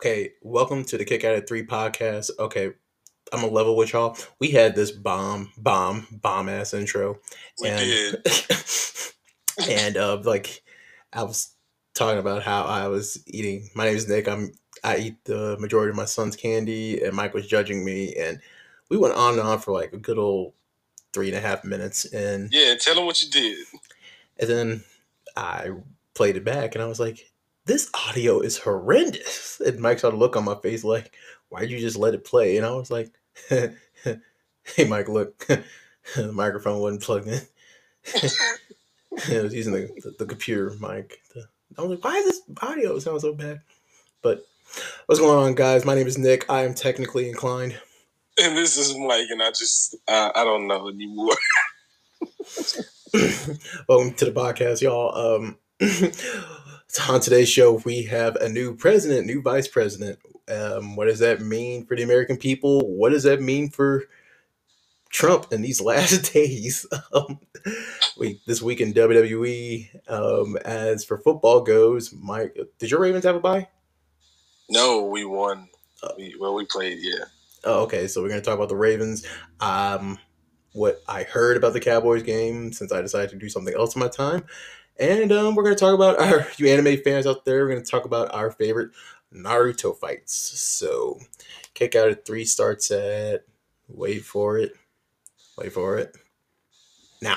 Okay, welcome to the Kick Out at Three podcast. Okay, I'm going to level with y'all. We had this bomb-ass intro. We did. and I was talking about how I was eating. My name is Nick. I eat the majority of my son's candy, and Mike was judging me. And we went on and on for like a good old 3.5 minutes. And yeah, tell him what you did. And then I played it back, and I was like, this audio is horrendous. And Mike saw the look on my face like, why'd you just let it play? And I was like, hey, Mike, look, the microphone wasn't plugged in. I was using the computer mic. I was like, why does this audio sound so bad? But what's going on, guys? My name is Nick. I am technically inclined. And this is Mike, and I just, I don't know anymore. Welcome to the podcast, y'all. So on today's show, we have a new president, new vice president. What does that mean for the American people? What does that mean for Trump in these last days? This week in WWE, as for football goes, Mike, did your Ravens have a bye? No, we won. We played, yeah. Oh, okay, so we're going to talk about the Ravens. What I heard about the Cowboys game, since I decided to do something else in my time. And we're going to talk about you anime fans out there. We're going to talk about our favorite Naruto fights. So, Kick Out at 3 starts at, wait for it, now.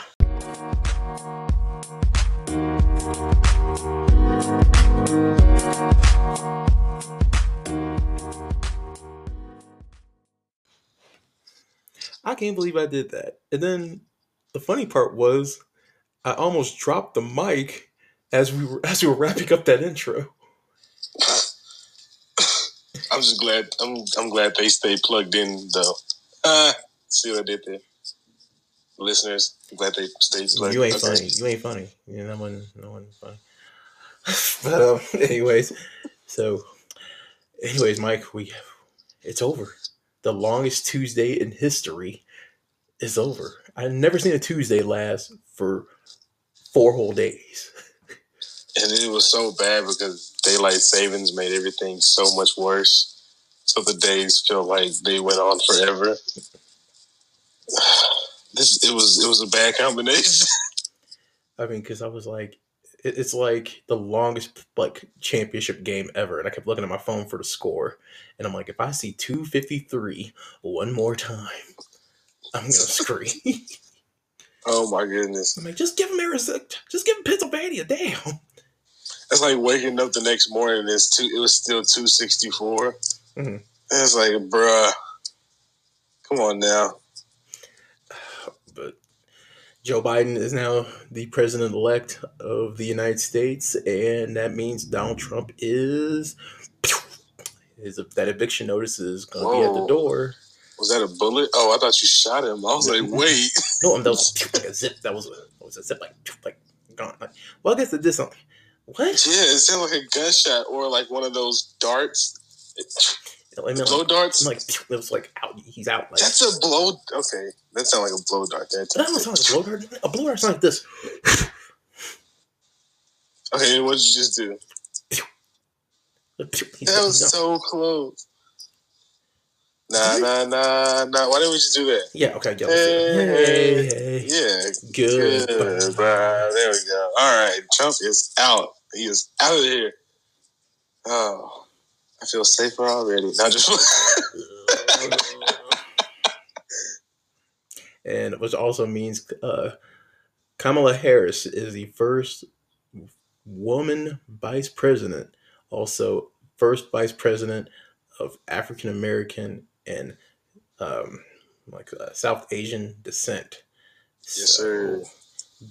I can't believe I did that. And then the funny part was, I almost dropped the mic as we were wrapping up that intro. I'm just glad. I'm glad they stayed plugged in, though. See what I did there, listeners. I'm glad they stayed plugged in. You ain't funny. Yeah, no one's funny. But anyways, Mike, it's over. The longest Tuesday in history is over. I've never seen a Tuesday last for 4 whole days. And it was so bad because daylight savings made everything so much worse. So the days feel like they went on forever. It was a bad combination. I mean, because I was like, it's like the longest like championship game ever. And I kept looking at my phone for the score. And I'm like, if I see 253 one more time, I'm going to scream. Oh, my goodness. I'm like, just give him Arizona. Just give him Pennsylvania. Damn. That's like waking up the next morning and it was still 264. Mm-hmm. It's like, bruh, come on now. But Joe Biden is now the president-elect of the United States, and that means Donald Trump that eviction notice is going to be at the door. Was that a bullet? Oh, I thought you shot him. I was like, wait. No, that was like a zip. That was a zip, like gone. Like, well, I guess it did something. What? Yeah, it sounded like a gunshot or like one of those darts. Blow darts? It was like, out. He's out. Like, that's a blow. Okay, that sounded like a blow dart. That doesn't sound like a blow dart. A blow dart sounds like this. Okay, what did you just do? That was so close. Nah. Why didn't we just do that? Yeah, okay. Hey. Yeah. Good, bro. There we go. All right. Trump is out. He is out of here. Oh, I feel safer already. Now just. And which also means Kamala Harris is the first woman vice president, also first vice president of African American and South Asian descent. Yes, so, sir.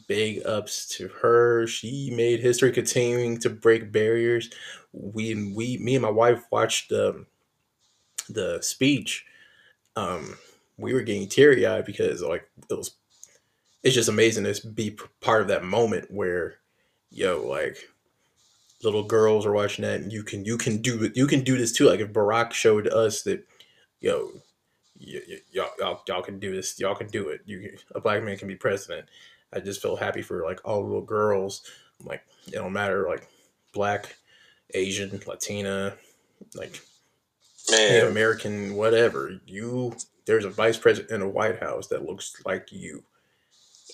Big ups to her. She made history, continuing to break barriers. Me and my wife watched the speech. We were getting teary eyed because it's just amazing to be part of that moment where little girls are watching that, and you can do this too. Like if Barack showed us that, y'all can do this. Y'all can do it. A black man can be president. I just feel happy for like all little girls. Like it don't matter, like black, Asian, Latina, like, man, American, whatever. You, there's a vice president in the White House that looks like you.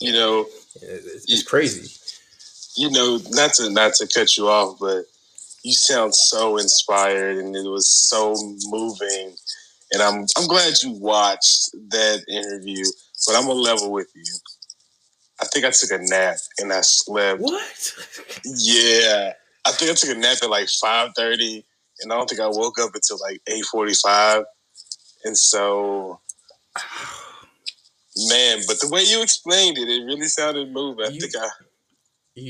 You know, it's crazy. You know, not to cut you off, but you sound so inspired, and it was so moving. And I'm glad you watched that interview. But I'm gonna level with you. I think I took a nap and I slept. What? Yeah, I think I took a nap at like 5:30, and I don't think I woke up until like 8:45. And so, man, but the way you explained it, it really sounded moving. I think I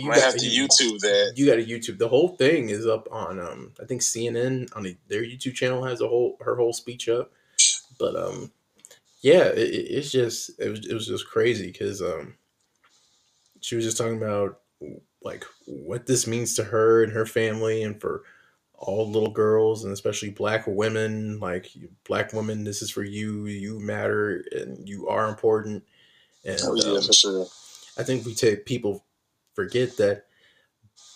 might have to YouTube that. You got to YouTube. The whole thing is up on I think CNN on their YouTube channel has her whole speech up. But yeah, it was just crazy because she was just talking about like what this means to her and her family and for all little girls and especially black women. Like black women, this is for you. You matter and you are important. And for sure. I think people forget that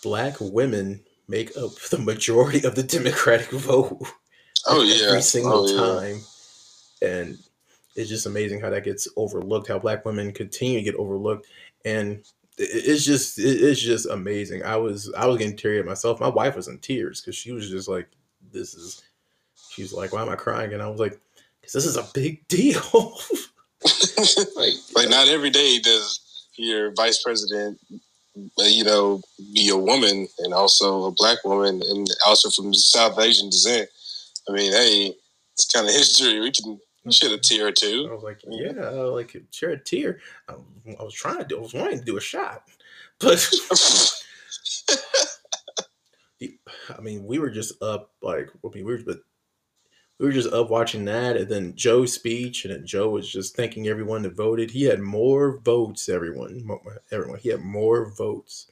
black women make up the majority of the Democratic vote. Oh yeah, every single time, and it's just amazing how that gets overlooked. How black women continue to get overlooked, and it's just amazing. I was getting teary-eyed myself. My wife was in tears because she was just like, "This is." She's like, "Why am I crying?" And I was like, "Because this is a big deal." like not every day does your vice president, you know, be a woman and also a black woman and also from South Asian descent. I mean, hey, it's kind of history. We shed a tear or two. I was like, yeah, like shed a tear. I was wanting to do a shot, but I mean, we were just up we were just up watching that, and then Joe's speech, and then Joe was just thanking everyone that voted. He had more votes, He had more votes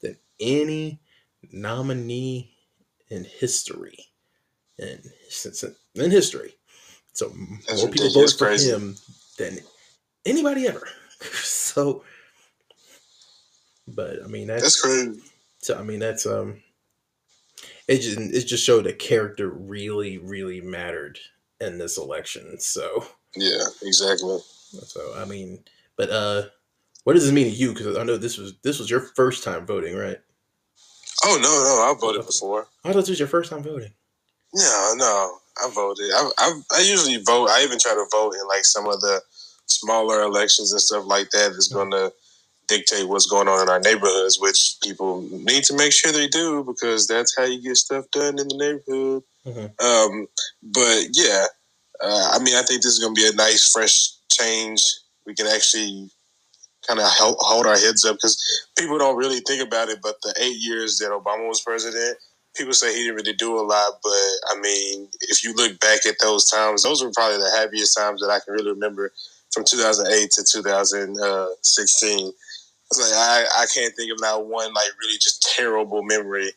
than any nominee in history. And since in history, so more people voted for him than anybody ever. So, but I mean that's crazy. So I mean that's It just showed that character really, really mattered in this election. So yeah, exactly. So I mean, but what does this mean to you? Because I know this was your first time voting, right? Oh no, I voted before. I thought this was your first time voting. No, I voted. I usually vote. I even try to vote in like some of the smaller elections and stuff like that. That's going to dictate what's going on in our neighborhoods, which people need to make sure they do because that's how you get stuff done in the neighborhood. Mm-hmm. But yeah, I mean, I think this is going to be a nice, fresh change. We can actually kind of hold our heads up because people don't really think about it, but the 8 years that Obama was president, people say he didn't really do a lot, but I mean, if you look back at those times, those were probably the happiest times that I can really remember from 2008 to 2016. It's like I can't think of not one like really just terrible memory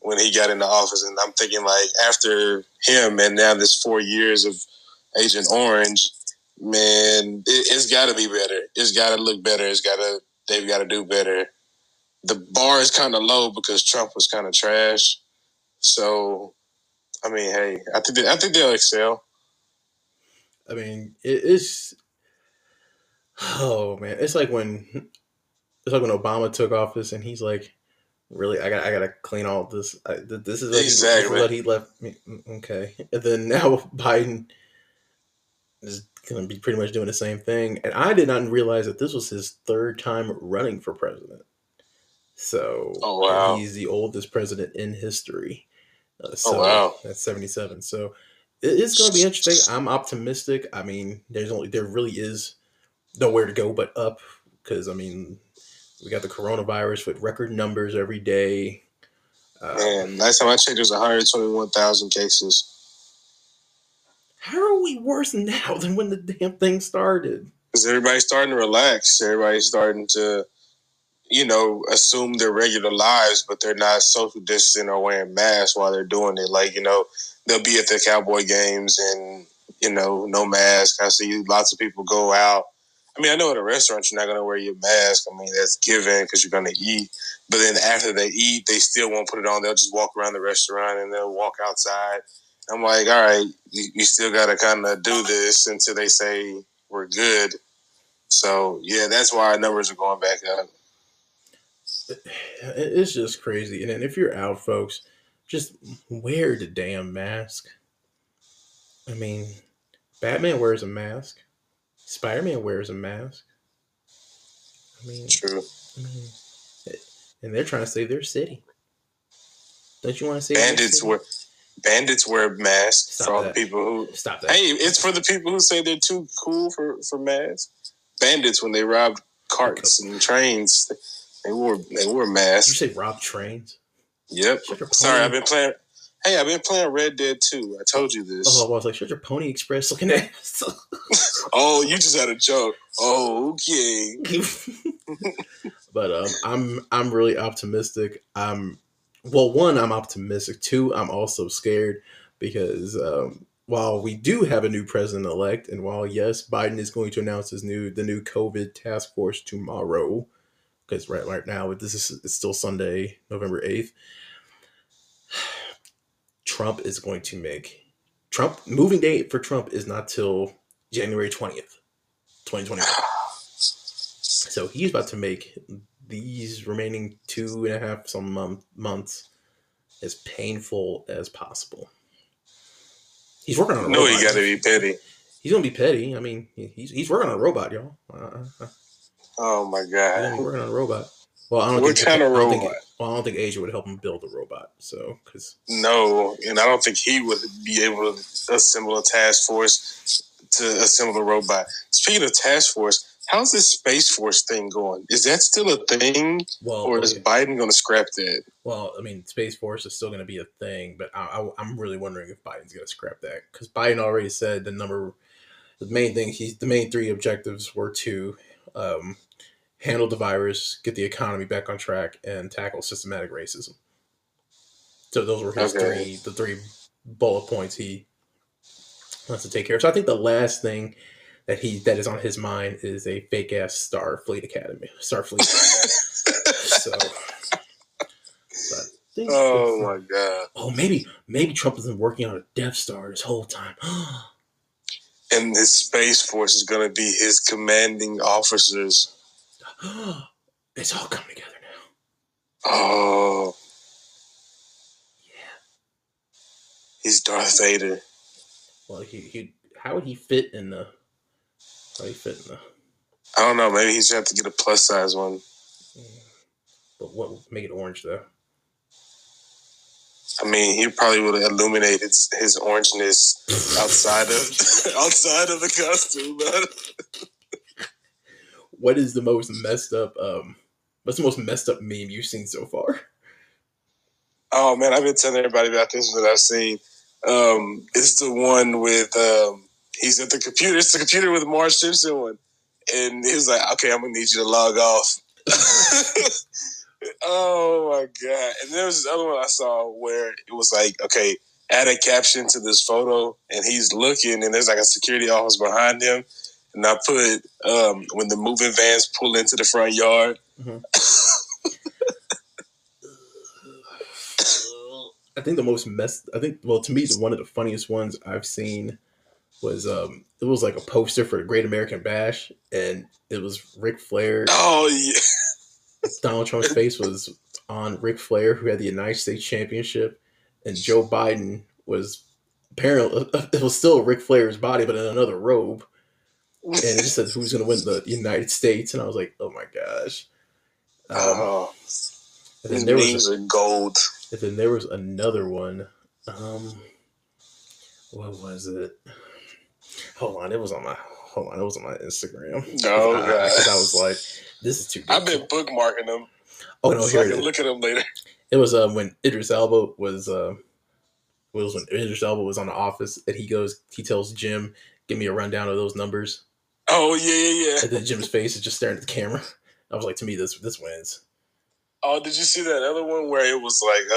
when he got into office, and I'm thinking like after him and now this 4 years of Agent Orange, man, it's got to be better. It's got to look better. They've got to do better. The bar is kind of low because Trump was kind of trash. So, I mean, hey, I think they'll excel. I mean, it's like when Obama took office and he's like, really, I gotta clean all this. This is exactly what he left me. Okay. And then now Biden is going to be pretty much doing the same thing. And I did not realize that this was his third time running for president. So he's the oldest president in history. That's 77. So it's going to be interesting. I'm optimistic. I mean, there really is nowhere to go but up. Because, I mean, we got the coronavirus with record numbers every day. Man, last time I checked, there's 121,000 cases. How are we worse now than when the damn thing started? Because everybody's starting to relax. Everybody's starting to, you know, assume their regular lives, but they're not social distancing or wearing masks while they're doing it. Like, you know, they'll be at the Cowboy games and, you know, no mask. I see lots of people go out. I mean, I know at a restaurant you're not going to wear your mask. I mean, that's given because you're going to eat. But then after they eat, they still won't put it on. They'll just walk around the restaurant and they'll walk outside. I'm like, all right, you still got to kind of do this until they say we're good. So, yeah, that's why our numbers are going back up. It's just crazy. And then if you're out, folks, just wear the damn mask. I mean, Batman wears a mask. Spider-Man wears a mask. I mean, true. I mean, and they're trying to save their city. Don't you want to save bandits their city? Bandits wear masks. Stop for all that. The people who stop that. Hey, it's for the people who say they're too cool for masks. Bandits, when they robbed carts and trains, they wore masks. You say rob trains? Yep. Sorry, I've been playing. Hey, I've been playing Red Dead 2. I told you this. Oh, I was like, shut your Pony Express looking ass. Oh, you just had a joke. Oh, okay. But I'm really optimistic. Well, one, I'm optimistic. Two, I'm also scared because while we do have a new president-elect, and while, yes, Biden is going to announce the new COVID task force tomorrow, because right now it's still Sunday, November 8th, Trump is going to make moving date for Trump is not till January 20th, 2021. So he's about to make these remaining 2.5 some months as painful as possible. He's working on a robot. No, you got to be petty. He's gonna be petty. I mean, he's working on a robot, y'all. Oh my god, he's working on a robot. Well, I don't think Asia would help him build a robot. So, no, and I don't think he would be able to assemble a task force to assemble a robot. Speaking of task force, how's this Space Force thing going? Is that still a thing, or is Biden going to scrap that? Well, I mean, Space Force is still going to be a thing, but I'm really wondering if Biden's going to scrap that because Biden already said the main three objectives were to handle the virus, get the economy back on track, and tackle systematic racism. So those were his three bullet points he wants to take care of. So I think the last thing that is on his mind is a fake ass Starfleet. So, oh my god! Oh, maybe Trump has been working on a Death Star this whole time. And this Space Force is going to be his commanding officers. It's all coming together now. Oh. Yeah. He's Darth Vader. Well, how would he fit in the... I don't know. Maybe he's going to have to get a plus-size one. Yeah. But what... Make it orange, though. I mean, he probably would have illuminated his orangeness outside of the costume. What's the most messed up meme you've seen so far? Oh man, I've been telling everybody about this one that I've seen. It's the one with he's at the computer. It's the computer with Marge Simpson one, and he was like, "Okay, I'm gonna need you to log off." Oh my god! And there was this other one I saw where it was like, "Okay, add a caption to this photo," and he's looking, and there's like a security officer behind him. And I put when the moving vans pull into the front yard. Mm-hmm. To me, one of the funniest ones I've seen was it was like a poster for the Great American Bash, and it was Ric Flair. Oh yeah, Donald Trump's face was on Ric Flair, who had the United States Championship, and Joe Biden was apparently it was still Ric Flair's body, but in another robe. And it just says who's going to win the United States, and I was like, "Oh my gosh!" And then there was gold. And then there was another one. What was it? Hold on, it was on my Instagram. Oh god! I was like, "This is too good." I've been bookmarking them. Oh no! Here I can look at them later. It was when Idris Elba was. It was when Idris Elba was on The Office, and he tells Jim, "Give me a rundown of those numbers." Oh, yeah. And then Jim's face is just staring at the camera. I was like, to me, this wins. Oh, did you see that other one where it was like,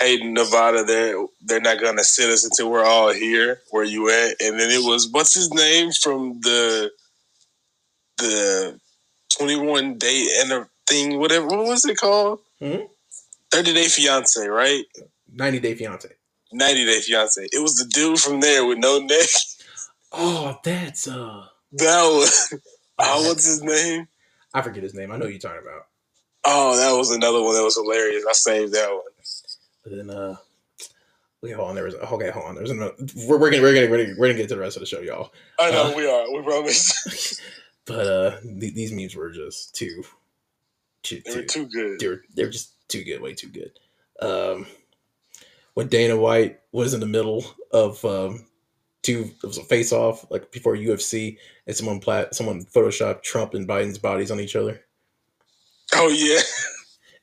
hey, Nevada, they're not going to sit us until we're all here. Where you at? And then it was, what's his name from the the 21 day and a thing, whatever. What was it called? 30 Day Fiance, right? 90 Day Fiance. 90 Day Fiance. It was the dude from there with no neck. Oh, that's that was. Oh, what's his name? I forget his name. I know who you're talking about. Oh, that was another one that was hilarious. I saved that one. But then, wait, hold on. There was okay. Hold on. There's another. We're gonna get to the rest of the show, y'all. I know we are. We promise. But these memes were just too. They were too good. They were just too good. Way too good. When Dana White was in the middle of it was a face off like before UFC, and someone photoshopped Trump and Biden's bodies on each other. Oh yeah.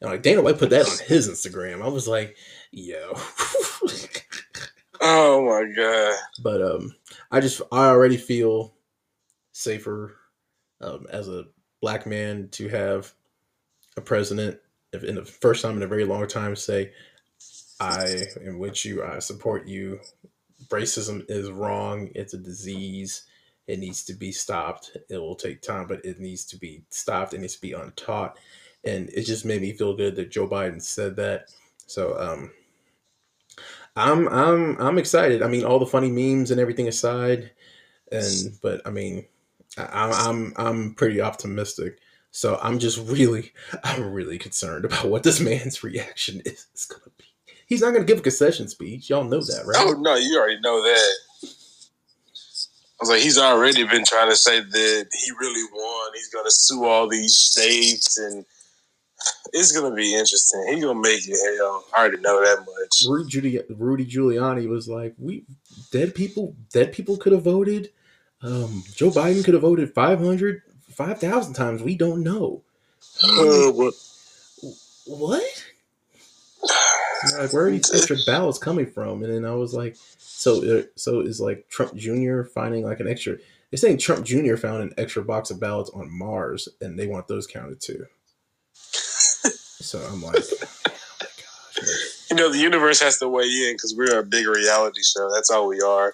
And like Dana White put that on his Instagram. I was like, yo. Oh my god. But I already feel safer as a black man to have a president in the first time in a very long time say, I am with you, I support you. Racism is wrong, it's a disease, it needs to be stopped. It will take time, but it needs to be stopped, it needs to be untaught. And it just made me feel good that Joe Biden said that. So I'm excited. I mean, all the funny memes and everything aside, I'm pretty optimistic. So I'm really concerned about what this man's reaction is going to be. He's not going to give a concession speech. Y'all know that, right? Oh no, you already know that. I was like, he's already been trying to say that he really won. He's going to sue all these states and. It's gonna be interesting. He's gonna make it hell. I already know that much. Rudy Giuliani was like, "We dead people could have voted. Joe Biden could have voted 5,000 times. We don't know." What? Like, where are these extra ballots coming from? And then I was like, so is like Trump Jr. finding like an extra? They're saying Trump Jr. found an extra box of ballots on Mars, and they want those counted too. So I'm like, oh my gosh. You know, the universe has to weigh in because we're a big reality show. That's all we are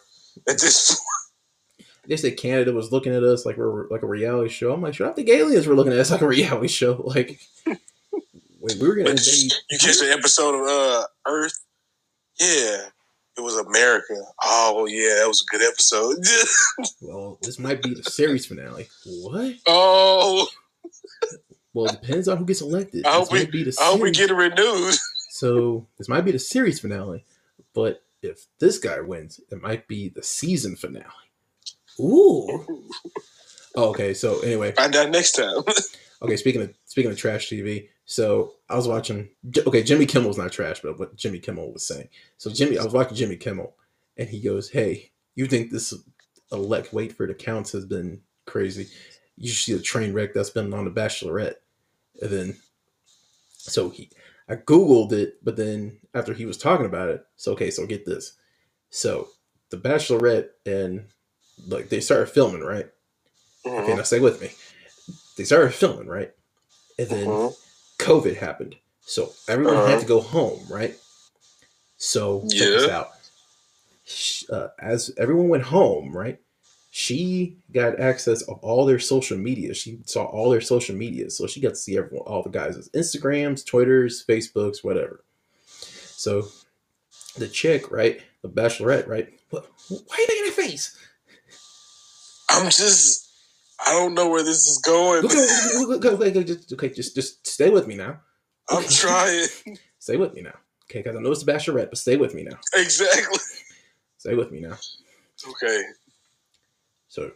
at this point. They said Canada was looking at us like we're like a reality show. I'm like, sure, I think aliens were looking at us like a reality show. Like, wait, we were going to invade. You catch the episode of Earth? Yeah. It was America. Oh, yeah, that was a good episode. Well, this might be the series finale. What? Oh, well, it depends on who gets elected. I hope we get renewed. So this might be the series finale, but if this guy wins, it might be the season finale. Ooh. Oh, okay. So anyway, find out next time. Okay. Speaking of trash TV, so I was watching. Okay, Jimmy Kimmel's not trash, but what Jimmy Kimmel was saying. So I was watching Jimmy Kimmel, and he goes, "Hey, you think this elect wait for the counts has been crazy? You should see the train wreck that's been on The Bachelorette." And then, so I Googled it, but then after he was talking about it, so get this. So The Bachelorette and like, they started filming, right? Uh-huh. Okay, now stay with me. They started filming, right? And then COVID happened. So everyone had to go home, right? So check this out. As everyone went home, right? She got access of all their social media. She saw all their social media. So she got to see everyone, all the guys' Instagrams, Twitters, Facebooks, whatever. So the chick, right? The bachelorette, right? Why are you making that face? I don't know where this is going. Okay, just stay with me now. Okay. I'm trying. Stay with me now. Okay, because I know it's the bachelorette, but stay with me now. Exactly. Stay with me now. Okay. So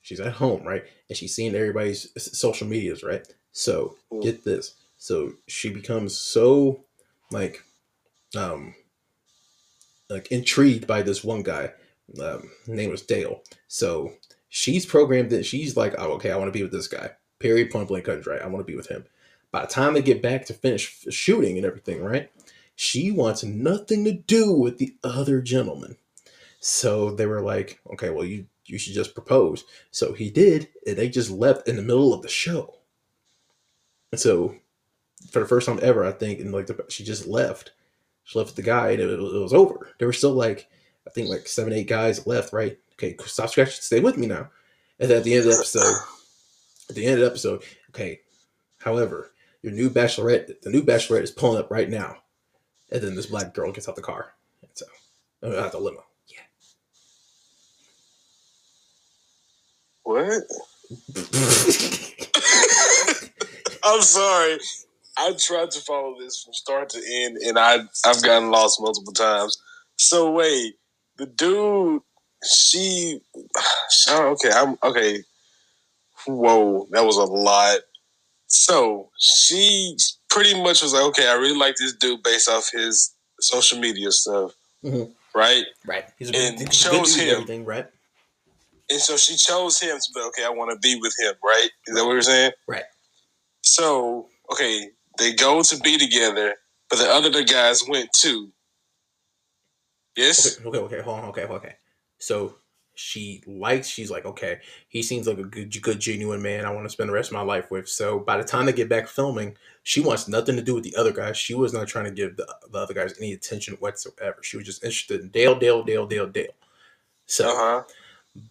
she's at home, right? And she's seeing everybody's social medias, right? So get this. So she becomes so like intrigued by this one guy. His name was Dale. So she's programmed that she's like, oh, okay, I want to be with this guy. Period, point blank, cut dry. I want to be with him. By the time they get back to finish shooting and everything, right? She wants nothing to do with the other gentleman. So they were like, okay, well, you should just propose. So he did, and they just left in the middle of the show. And so for the first time ever, I think, and she just left. She left the guy, and it was over. There were still I think 7, 8 guys left, right? Okay, stop scratching. Stay with me now. And at the end of the episode, At the end of the episode, okay, however, the new Bachelorette is pulling up right now. And then this black girl gets out the car. And so, out the limo. Yeah. What? I'm sorry. I tried to follow this from start to end, and I've gotten lost multiple times. So wait, the dude, okay. Whoa, that was a lot. So she pretty much was like, okay, I really like this dude based off his social media stuff, mm-hmm. right? Right. And chose him, right? And so she chose him to be okay. I want to be with him, right? Is that what you're saying? Right. So okay. They go to be together, but the other guys went too. Yes? Okay, hold on, okay. So she's like, okay, he seems like a good, genuine man I want to spend the rest of my life with. So by the time they get back filming, she wants nothing to do with the other guys. She was not trying to give the other guys any attention whatsoever. She was just interested in Dale. So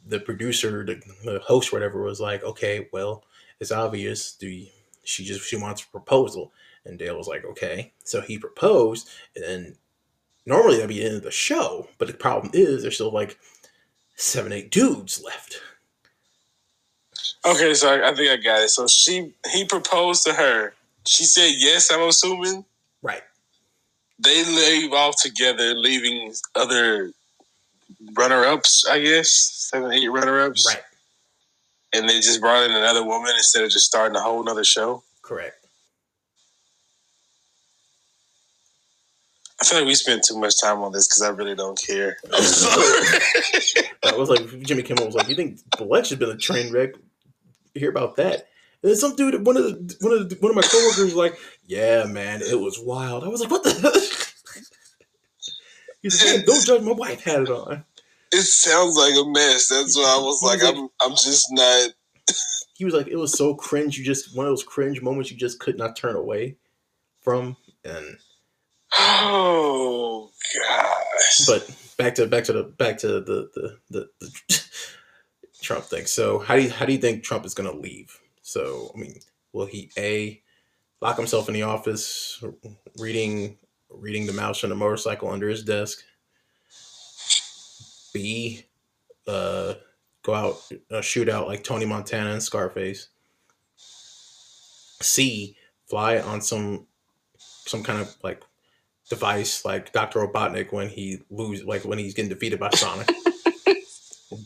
the producer, the host, whatever, was like, okay, well, it's obvious. She wants a proposal. And Dale was like, okay. So he proposed. And normally that'd be the end of the show. But the problem is there's still like 7-8 dudes left. Okay, so I think I got it. So he proposed to her. She said yes, I'm assuming. Right. They leave off together, leaving other runner-ups, I guess. 7-8 runner-ups. Right. And they just brought in another woman instead of just starting a whole nother show? Correct. I feel like we spent too much time on this because I really don't care. I'm sorry. That was like Jimmy Kimmel was like, you think the election's been a train wreck? You hear about that? And then some dude, one of my coworkers was like, yeah, man, it was wild. I was like, what the hell? He's like, don't judge, my wife had it on. It sounds like a mess. That's why I was like, I'm just not. He was like, it was so cringe. You just, one of those cringe moments you just could not turn away from. And oh gosh! But back to the Trump thing. So how do you think Trump is going to leave? So I mean, will he lock himself in the office, reading the Mouse on a motorcycle under his desk? Go out, shoot out like Tony Montana and Scarface. C, fly on some kind of like device, like Dr. Robotnik when he loses, like when he's getting defeated by Sonic.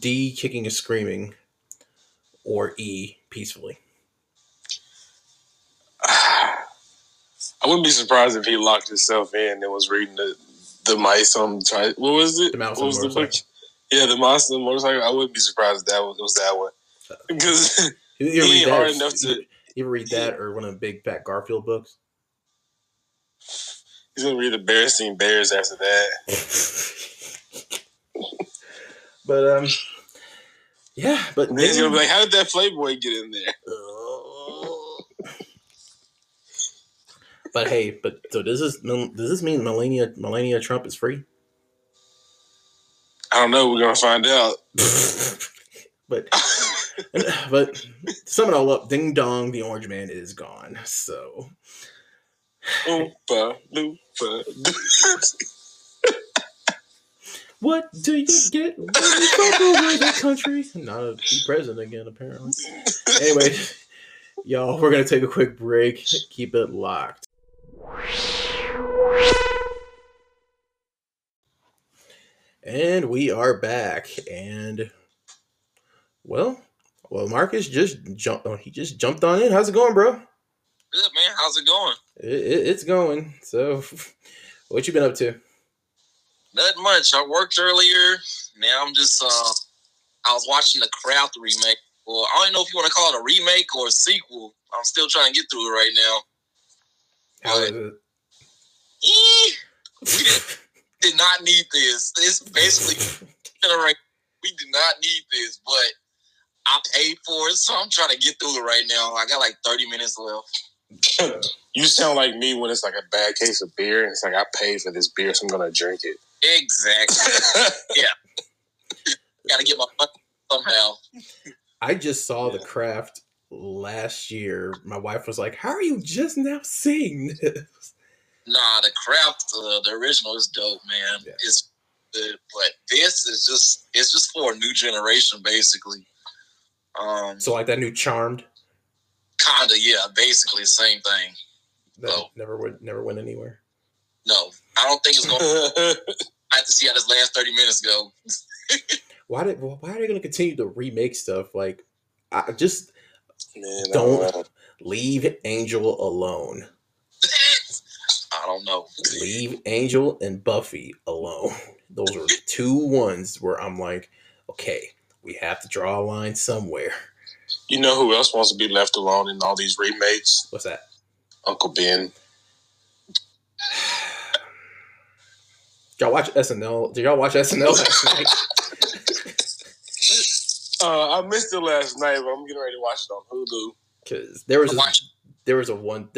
D, kicking and screaming, or E, peacefully. I wouldn't be surprised if he locked himself in and was reading the mice on the, what was it? The Mouse on the motorcycle. Yeah, the monster motorcycle. I wouldn't be surprised if that was that one, because he ain't hard enough to. You ever read that or one of the big fat Garfield books? He's gonna read Embarrassing Bears after that. But yeah. But then he's gonna be like, "How did that Playboy get in there?" But hey, but so does this mean Melania Trump is free? I don't know. We're gonna find out. but to sum it all up, ding dong, the orange man is gone. So, what do you get when you go over the country? Not a president again, apparently. Anyway, y'all, we're gonna take a quick break. Keep it locked. And we are back, and well, Marcus just jumped on. He just jumped on in. How's it going, bro? Good, man. How's it going? It's going. So, what you been up to? Not much. I worked earlier. Now I'm just I was watching The Craft remake. Well, I don't know if you want to call it a remake or a sequel. I'm still trying to get through it right now. How is it? Did not need this. It's basically we did not need this, but I paid for it, so I'm trying to get through it right now. I got like 30 minutes left. You sound like me when it's like a bad case of beer, and it's like I paid for this beer, so I'm gonna drink it. Exactly. Yeah. Gotta get my money somehow. I just saw The Craft last year, my wife was like, how are you just now seeing this? Nah, the craft, the original is dope, man. Yeah. It's good, but this is just, it's just for a new generation, basically. So like that new Charmed? Kinda, yeah, basically same thing. That so, never went anywhere. No, I don't think it's going to. I have to see how this last 30 minutes go. Why are they going to continue to remake stuff? Like, I just don't leave Angel alone. I don't know. Leave Angel and Buffy alone. Those are two ones where I'm like, okay, we have to draw a line somewhere. You know who else wants to be left alone in all these remakes? What's that? Uncle Ben. Y'all watch SNL? Did y'all watch SNL last night? I missed it last night, but I'm getting ready to watch it on Hulu. Cause there was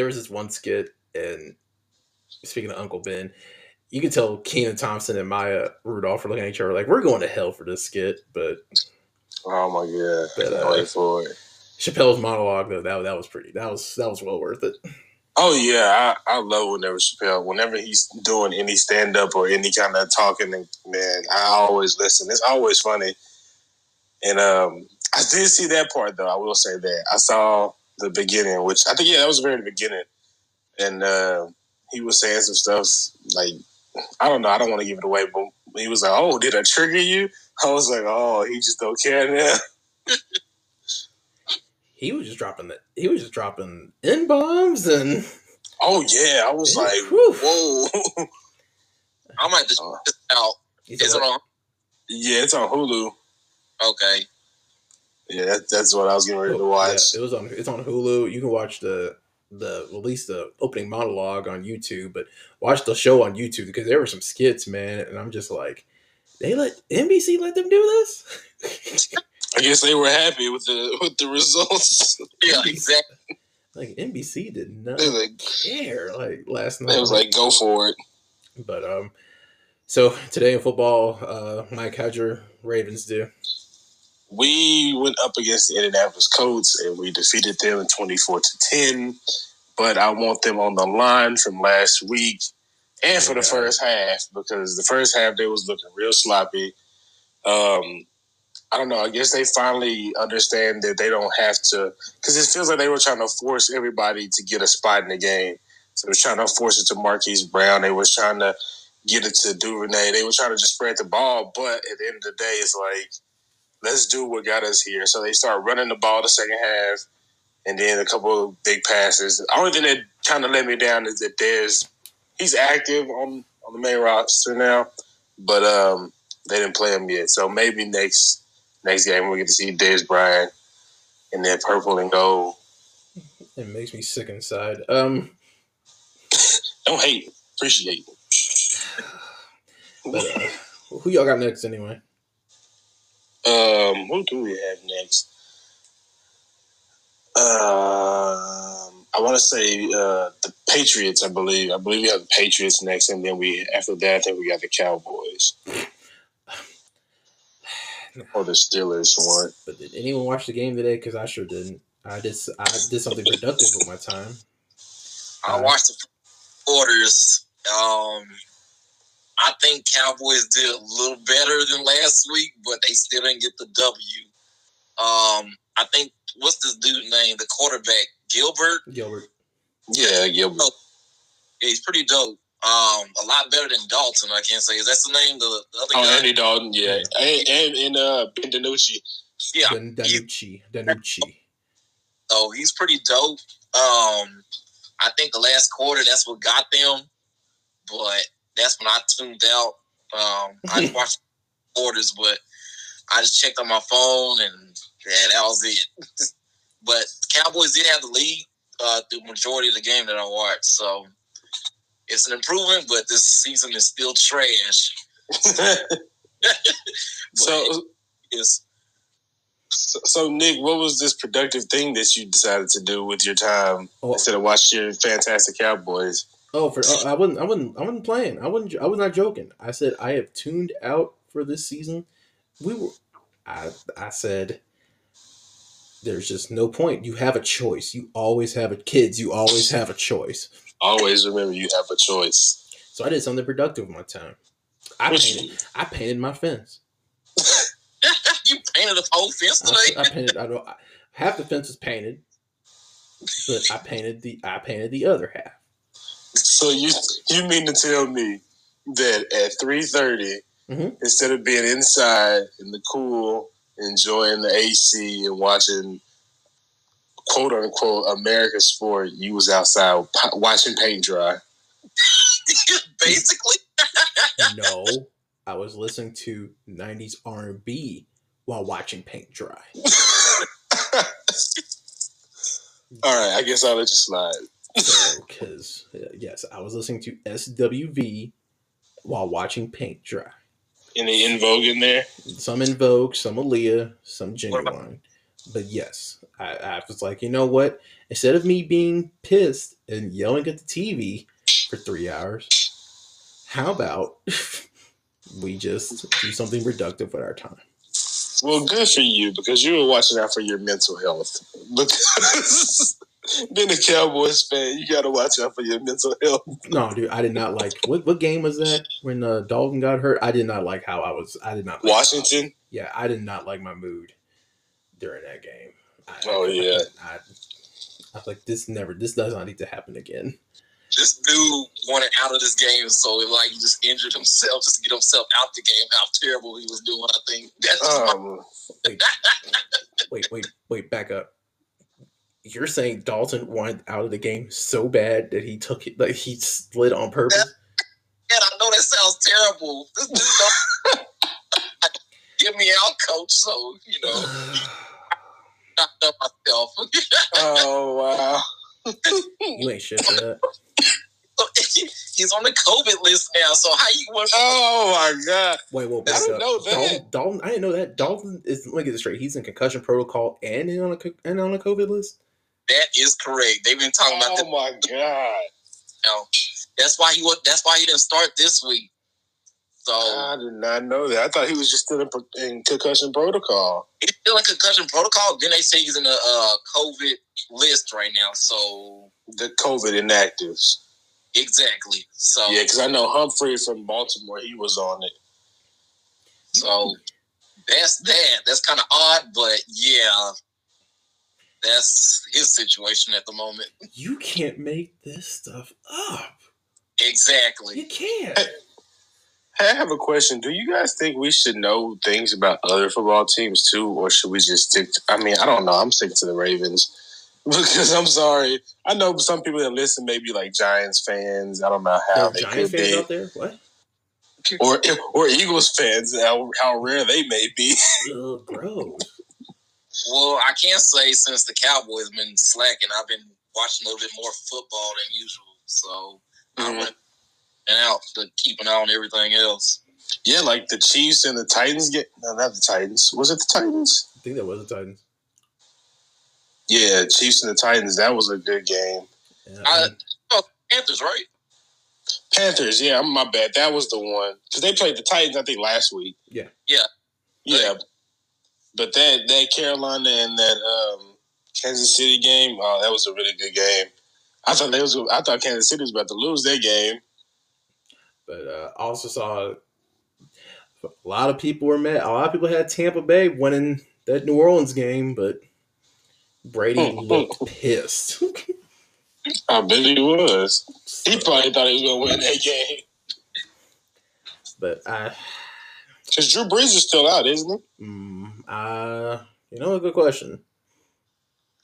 this one skit, and speaking of Uncle Ben, you can tell Kenan Thompson and Maya Rudolph are looking at each other like, we're going to hell for this skit, but oh my god, wait for it. Chappelle's monologue though, that was pretty. That was well worth it. Oh yeah, I love whenever he's doing any stand up or any kind of talking, man, I always listen. It's always funny. And I did see that part though. I will say that I saw the beginning, which I think that was the very beginning. And he was saying some stuff like, I don't know, I don't want to give it away, but he was like, "Oh, did I trigger you?" I was like, "Oh, he just don't care now." He was just dropping N bombs and. Oh yeah, I was like, whoa! I might just check this out. Is it on? Yeah, it's on Hulu. Okay. Yeah, that's what I was getting ready to watch. Yeah, it's on Hulu. You can watch the opening monologue on YouTube, but watch the show on YouTube because there were some skits, man, and I'm just like, they let NBC let them do this. I guess they were happy with the results. Yeah, exactly. Like NBC did not care. Like last night, it was like go for it. But so today in football, Mike, how'd your Ravens do? We went up against the Indianapolis Colts and we defeated them in 24-10. But I want them on the line from last week and for the first half because the first half they was looking real sloppy. I don't know. I guess they finally understand that they don't have to, because it feels like they were trying to force everybody to get a spot in the game. So they were trying to force it to Marquise Brown. They were trying to get it to Duvernay. They were trying to just spread the ball. But at the end of the day, it's like, let's do what got us here. So they start running the ball the second half, and then a couple of big passes. The only thing that kind of let me down is that he's active on the main roster now, but they didn't play him yet. So maybe next game we get to see Dez Bryant in that purple and gold. It makes me sick inside. Don't hate, appreciate. But, who y'all got next anyway? Who do we have next? I want to say the Patriots. I believe we have the Patriots next, and then after that we got the Cowboys. Or the Steelers one. But did anyone watch the game today? Because I sure didn't. I did something productive with my time. I watched the quarters. I think Cowboys did a little better than last week, but they still didn't get the W. I think what's this dude's name? The quarterback, Gilbert. Yeah, Gilbert. Oh, yeah, he's pretty dope. A lot better than Dalton, I can't say. Is that the name? The other guy? Andy Dalton, yeah. And Ben DiNucci. Yeah. DiNucci. Oh, he's pretty dope. I think the last quarter, that's what got them. But that's when I tuned out. I watched quarters, but I just checked on my phone, and yeah, that was it. But Cowboys did have the lead through the majority of the game that I watched, so it's an improvement, but this season is still trash. So Nick, what was this productive thing that you decided to do with your time instead of watching your fantastic Cowboys? I wasn't playing. I was not joking. I said I have tuned out for this season. I said there's just no point. You have a choice. You always have a kids. You always have a choice. Always remember you have a choice. So I did something productive one time. I painted my fence. You painted the whole fence today? Half the fence was painted, but I painted the other half. So you mean to tell me that at 3:30, instead of being inside in the cool, enjoying the AC and watching "quote unquote" American sport, you was outside watching paint dry? Basically. No, I was listening to 90s R&B while watching paint dry. All right, I guess I'll let you slide. Because so, yes, I was listening to SWV while watching paint dry. Any En Vogue in there? Some En Vogue, some Aaliyah, some Ginuwine. But yes, I was like, you know what? Instead of me being pissed and yelling at the TV for 3 hours, how about we just do something productive with our time? Well, good for you, because you were watching out for your mental health. Because being a Cowboys fan, you got to watch out for your mental health. No, dude, I did not like. What game was that when Dalton got hurt? I did not like how I was. I did not. Like Washington. I did not like my mood during that game. I was like, this does not need to happen again. This dude wanted out of this game, so he just injured himself just to get himself out the game. How terrible he was doing! I think that's wait, back up. You're saying Dalton wanted out of the game so bad that he took it, like he slid on purpose? And I know that sounds terrible. This dude don't get me out, coach. So I knocked up myself. Oh wow! You ain't shit for that. He's on the COVID list now, so how you want to... Oh, my God. Wait, whoa, back up. I didn't know that. Dalton, I didn't know that. Dalton is... Let me get it straight. He's in concussion protocol and on a COVID list? That is correct. They've been talking about that. Oh, my God. No. That's why he didn't start this week. So I did not know that. I thought he was just still in concussion protocol. He's still in concussion protocol. Then they say he's in a COVID list right now, so... The COVID inactives. Exactly. So yeah, because I know Humphrey from Baltimore, he was on it. So that's that. That's kind of odd, but yeah, that's his situation at the moment. You can't make this stuff up. Exactly. You can't. I have a question. Do you guys think we should know things about other football teams too, or should we just stick to, I don't know. I'm sticking to the Ravens. Because I'm sorry, I know some people that listen may be like Giants fans. I don't know how they Giants could fans be out there. What? Or Eagles fans? How rare they may be. Bro. Well, I can't say since the Cowboys been slacking, I've been watching a little bit more football than usual. So I went out to keep an eye on everything else. Yeah, like the Chiefs and the Titans no, not the Titans. Was it the Titans? I think that was the Titans. Yeah, Chiefs and the Titans. That was a good game. Yeah, Panthers, right? Panthers, yeah. My bad. That was the one. Because they played the Titans, I think, last week. Yeah. Yeah. Yeah. But that Carolina and that Kansas City game, that was a really good game. I thought Kansas City was about to lose their game. But I also saw a lot of people were mad. A lot of people had Tampa Bay winning that New Orleans game, but Brady looked pissed. I bet he was. He probably thought he was going to win that game. Because Drew Brees is still out, isn't he? A good question.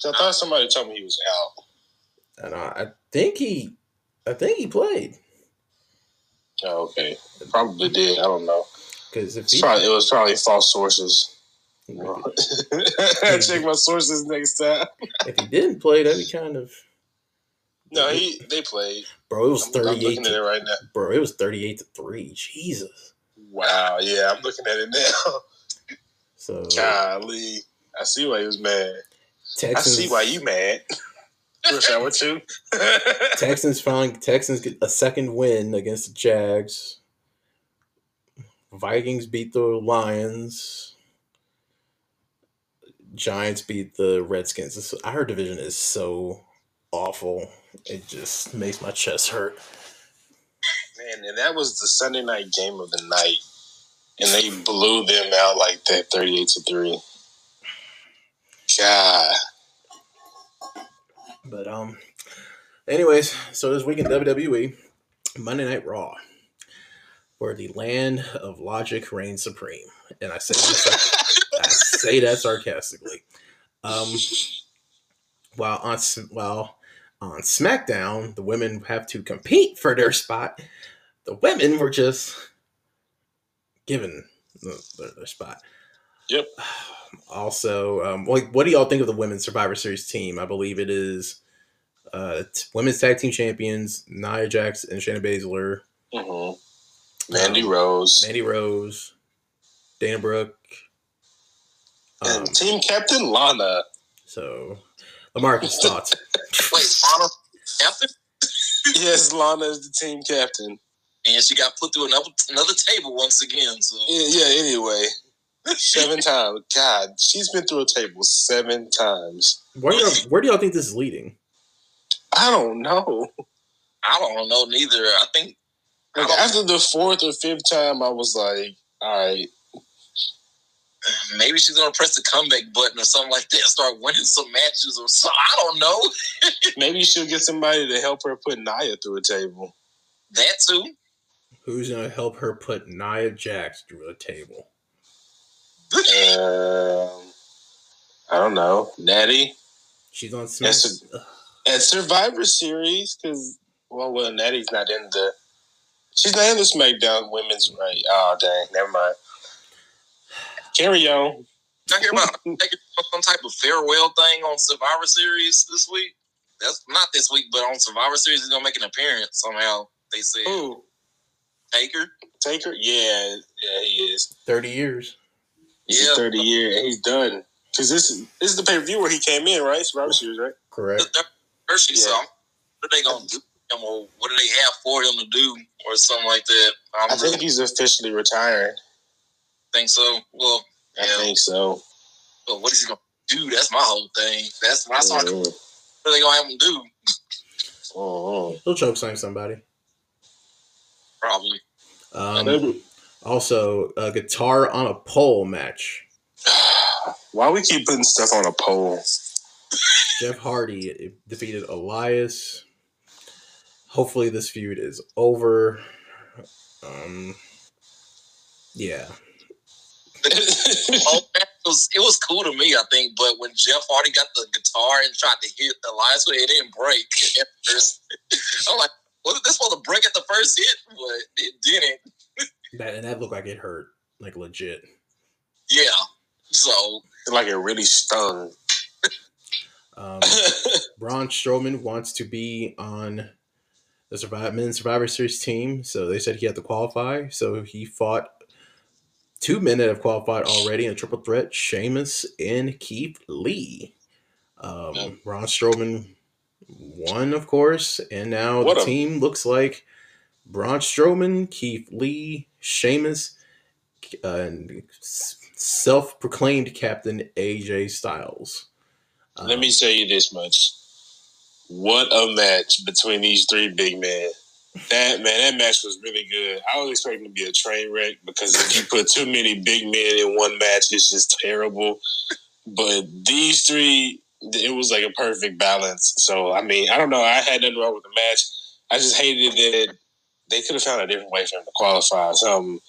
I thought somebody told me he was out. And I think he played. Oh, okay. Probably did. I don't know. It was probably false sources. Check my sources next time. If he didn't play, that'd be kind of... No, they played. Bro, it was 38. I'm looking at it right now. Bro, it was 38-3. Jesus. Wow. Yeah, I'm looking at it now. So, golly, I see why he was mad. Texans, I see why you mad. Rush hour two. Texans get a second win against the Jags. Vikings beat the Lions. Giants beat the Redskins. Our division is so awful. It just makes my chest hurt. Man, and that was the Sunday night game of the night. And they blew them out like that, 38-3. God. But, anyways, so this week in WWE, Monday Night Raw, where the land of logic reigns supreme. And I say that, I say that sarcastically. While on SmackDown, the women have to compete for their spot. The women were just given their spot. Yep. Also, what do y'all think of the women's Survivor Series team? I believe it is women's tag team champions Nia Jax and Shayna Baszler. Mm-hmm. Mandy Rose. Dana Brooke. And team captain Lana. So, Lamarcus, thoughts? Wait, Lana's captain? Yes, Lana is the team captain. And she got put through another table once again. So. Yeah, anyway. 7 times. God, she's been through a table 7 times. Where do y'all think this is leading? I don't know. I don't know neither. I think... Like, after the 4th or 5th time, I was like, all right. Maybe she's going to press the comeback button or something like that and start winning some matches or something. I don't know. Maybe she'll get somebody to help her put Nia through a table. That too. Who's going to help her put Nia Jax through a table? I don't know. Natty? She's on at Survivor Series, because, well, Natty's not in the... She's not in the SmackDown women's right. Oh, dang. Never mind. Carry on. I hear about some type of farewell thing on Survivor Series this week. That's not this week, but on Survivor Series, he's going to make an appearance somehow, they said. Who? Taker? Yeah, he is. 30 years. Yeah. 30 years, and he's done. Because this is the pay-per-view where he came in, right? Survivor Series, right? Correct. So what are they going to do? Him or what do they have for him to do or something like that? I think he's officially retiring. Think so? Well, yeah. I think so. But what is he going to do? That's my whole thing. That's my song. What are they going to have him do? He'll choke slam somebody. Probably. Also, a guitar on a pole match. Why we keep putting stuff on a pole? Jeff Hardy defeated Elias. Hopefully this feud is over. Yeah. It was cool to me, I think, but when Jeff Hardy got the guitar and tried to hit Elias with it, didn't break at first. I'm like, wasn't this supposed to break at the first hit? But it didn't. That looked like it hurt, like legit. Yeah. So. Like it really stung. Braun Strowman wants to be on the men's Survivor Series team, so they said he had to qualify. So he fought 2 men that have qualified already in a triple threat, Sheamus and Keith Lee. Braun Strowman won, of course, and now the team looks like Braun Strowman, Keith Lee, Sheamus, and self-proclaimed captain AJ Styles. Let me tell you this much. What a match between these 3 big men. That match was really good. I was expecting it to be a train wreck because if you put too many big men in one match, it's just terrible. But these 3, it was like a perfect balance. So, I mean, I don't know. I had nothing wrong with the match. I just hated that they could have found a different way for them to qualify or something.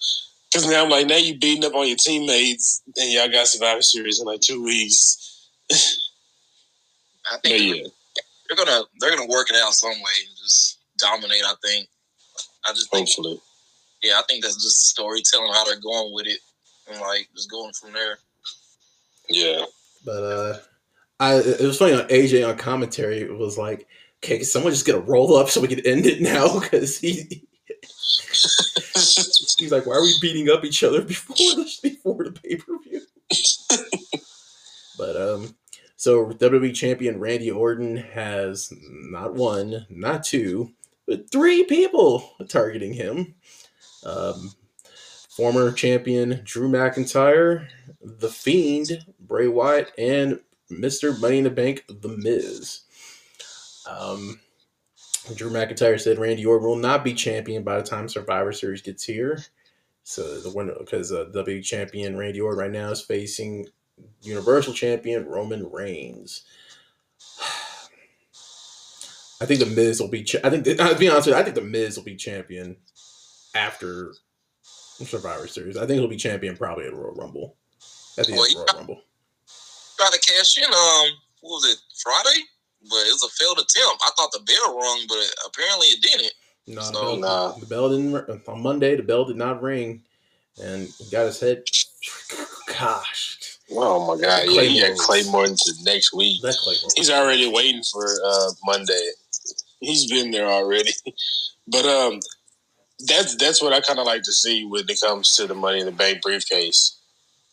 Because now I'm like, now you beating up on your teammates and y'all got Survivor Series in like 2 weeks. I think... Yeah. They're gonna work it out some way and just dominate. I think that's just storytelling how they're going with it and like just going from there. Yeah, but it was funny on AJ on commentary. It was like, okay, can someone just get a roll up so we can end it now? Because he's like, why are we beating up each other before the pay per view? But So, WWE champion Randy Orton has not 1, not 2, but 3 people targeting him. Former champion Drew McIntyre, The Fiend, Bray Wyatt, and Mr. Money in the Bank, The Miz. Drew McIntyre said Randy Orton will not be champion by the time Survivor Series gets here. So the winner, because WWE champion Randy Orton right now is facing Universal champion Roman Reigns. I think the Miz will be. I'll be honest with you. I think the Miz will be champion after Survivor Series. I think he'll be champion probably at Royal Rumble. At the end of Royal Rumble. Try to cash in. What was it, Friday? But it was a failed attempt. I thought the bell rung, but apparently it didn't. No, so, the bell didn't. On Monday, the bell did not ring, and he got his head. Gosh. Oh my God! Yeah, he got Claymore into next week. He's already waiting for Monday. He's been there already. But that's what I kind of like to see when it comes to the Money in the Bank briefcase.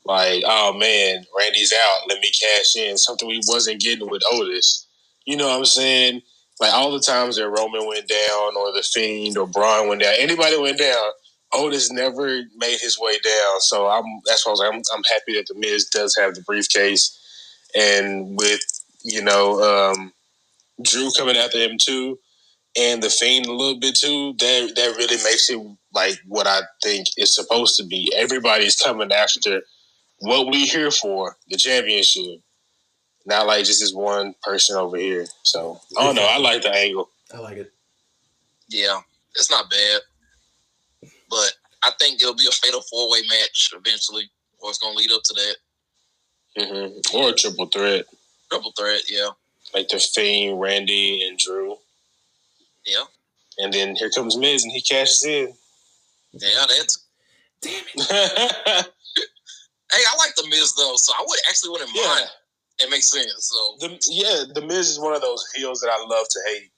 Like, oh man, Randy's out. Let me cash in. Something we wasn't getting with Otis. You know what I'm saying? Like, all the times that Roman went down or The Fiend or Braun went down, anybody went down, Otis never made his way down. So that's why I was like, I'm happy that The Miz does have the briefcase. And with, Drew coming after him too, and The Fiend a little bit too, that really makes it like what I think it's supposed to be. Everybody's coming after what we here for, the championship. Not like just this one person over here. So, I don't know. I like the angle. I like it. Yeah, it's not bad. But I think it'll be a fatal four-way match eventually, or it's going to lead up to that. Mm-hmm. Or a triple threat. Triple threat, yeah. Like The Fiend, Randy, and Drew. Yeah. And then here comes Miz, and he cashes in. Yeah, that's... Damn it. Hey, I like The Miz, though, so I wouldn't mind. It makes sense. So The Miz is one of those heels that I love to hate.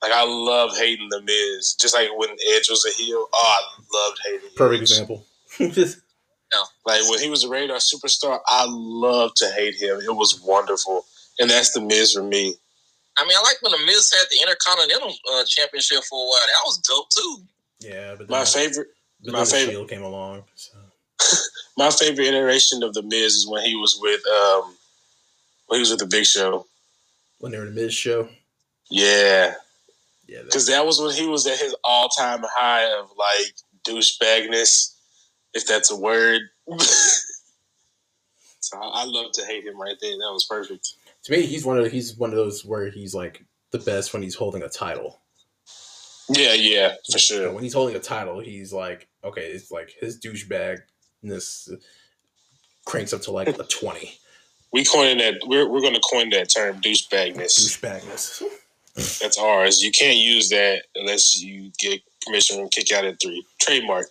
Like, I love hating The Miz. Just like when Edge was a heel, I loved hating Edge. Perfect example. No. Like, when he was a Radar superstar, I loved to hate him. It was wonderful. And that's The Miz for me. I mean, I like when The Miz had the Intercontinental Championship for a while. That was dope, too. Yeah, but my favorite heel came along. So. My favorite iteration of The Miz is when he was with... he was with the Big Show. When they were in the Miz show? Yeah. Yeah. Because that was when he was at his all-time high of, like, douchebagness, if that's a word. So I love to hate him right there. That was perfect. To me, he's one of those where he's, like, the best when he's holding a title. Yeah, for sure. You know, when he's holding a title, he's like, okay, it's like his douchebagness cranks up to, like, a 20. We coining that. We're going to coin that term, douchebagness. Douchebagness. That's ours. You can't use that unless you get permission from Kick Out at Three. Trademark.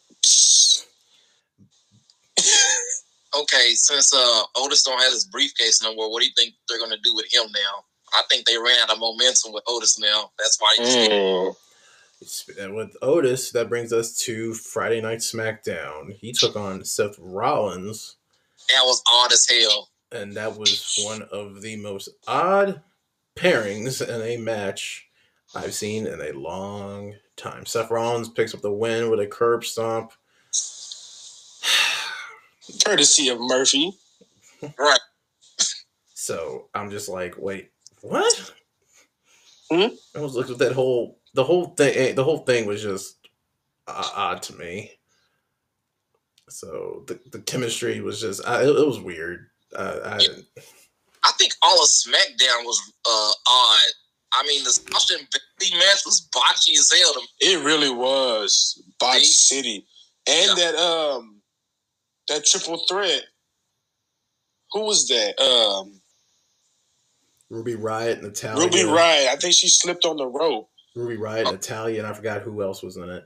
Okay, since Otis don't have his briefcase no more, what do you think they're going to do with him now? I think they ran out of momentum with Otis now. That's why. With Otis, that brings us to Friday Night Smackdown. He took on Seth Rollins. That was odd as hell. And that was one of the most odd pairings in a match I've seen in a long time. Seth Rollins picks up the win with a curb stomp. Courtesy of Murphy. Right. So I'm just like, wait, what? Mm-hmm. I was looking at that whole thing. The whole thing was just odd to me. So the chemistry was just, it was weird. I think all of SmackDown was odd. I mean, the Sasha and Bailey match was botchy as hell. It really was botch city, and yeah. that triple threat. Who was that? Ruby Riott, Natalya. Ruby Riott. I think she slipped on the rope. Ruby Riott, Natalya, and I forgot who else was in it.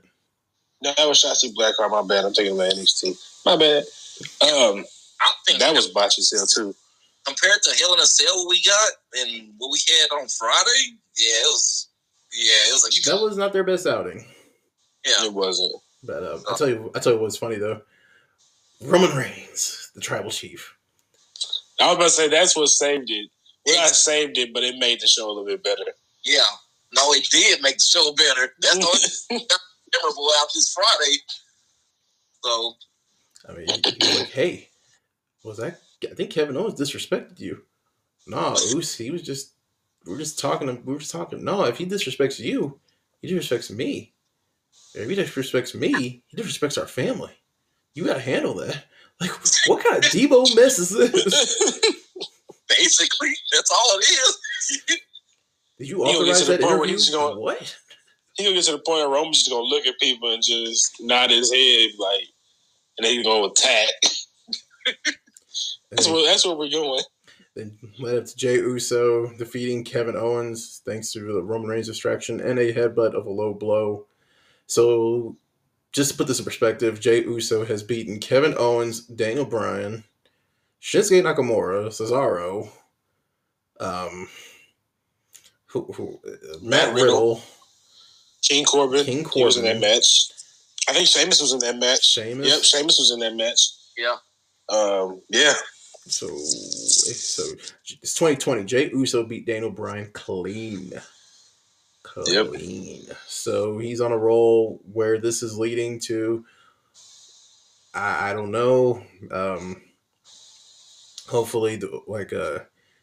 No, that was Shotzi Blackheart. My bad. I'm thinking about NXT. My bad. I think that was botchy sale too. Compared to Hell in a Cell we got and what we had on Friday, it was like that was not their best outing. Yeah, it wasn't. But I tell you what's funny though. Roman Reigns, the Tribal Chief. I was about to say that's what saved it. Well, I saved it, but it made the show a little bit better. Yeah, no, it did make the show better. That's the only memorable out this Friday. So I mean, you're like, hey. Was that I think Kevin Owens disrespected you. No, he was just, we were just talking. No, if he disrespects you, he disrespects me. If he disrespects me, he disrespects our family. You gotta handle that. Like, what kind of Debo mess is this? Basically, that's all it is. Did you authorize that interview? What? He's gonna get to the point where Roman's just gonna look at people and just nod his head, like, and then he's gonna attack. That's what we're doing. Then led up to Jey Uso defeating Kevin Owens thanks to the Roman Reigns distraction and a headbutt of a low blow. So, just to put this in perspective, Jey Uso has beaten Kevin Owens, Daniel Bryan, Shinsuke Nakamura, Cesaro, Matt Riddle, King Corbin. He was in that match. I think Sheamus was in that match. Yep, Sheamus was in that match. Yeah. Yeah. So it's 2020. Jey Uso beat Daniel Bryan clean. Yep. So he's on a roll where this is leading to. I don't know. Hopefully,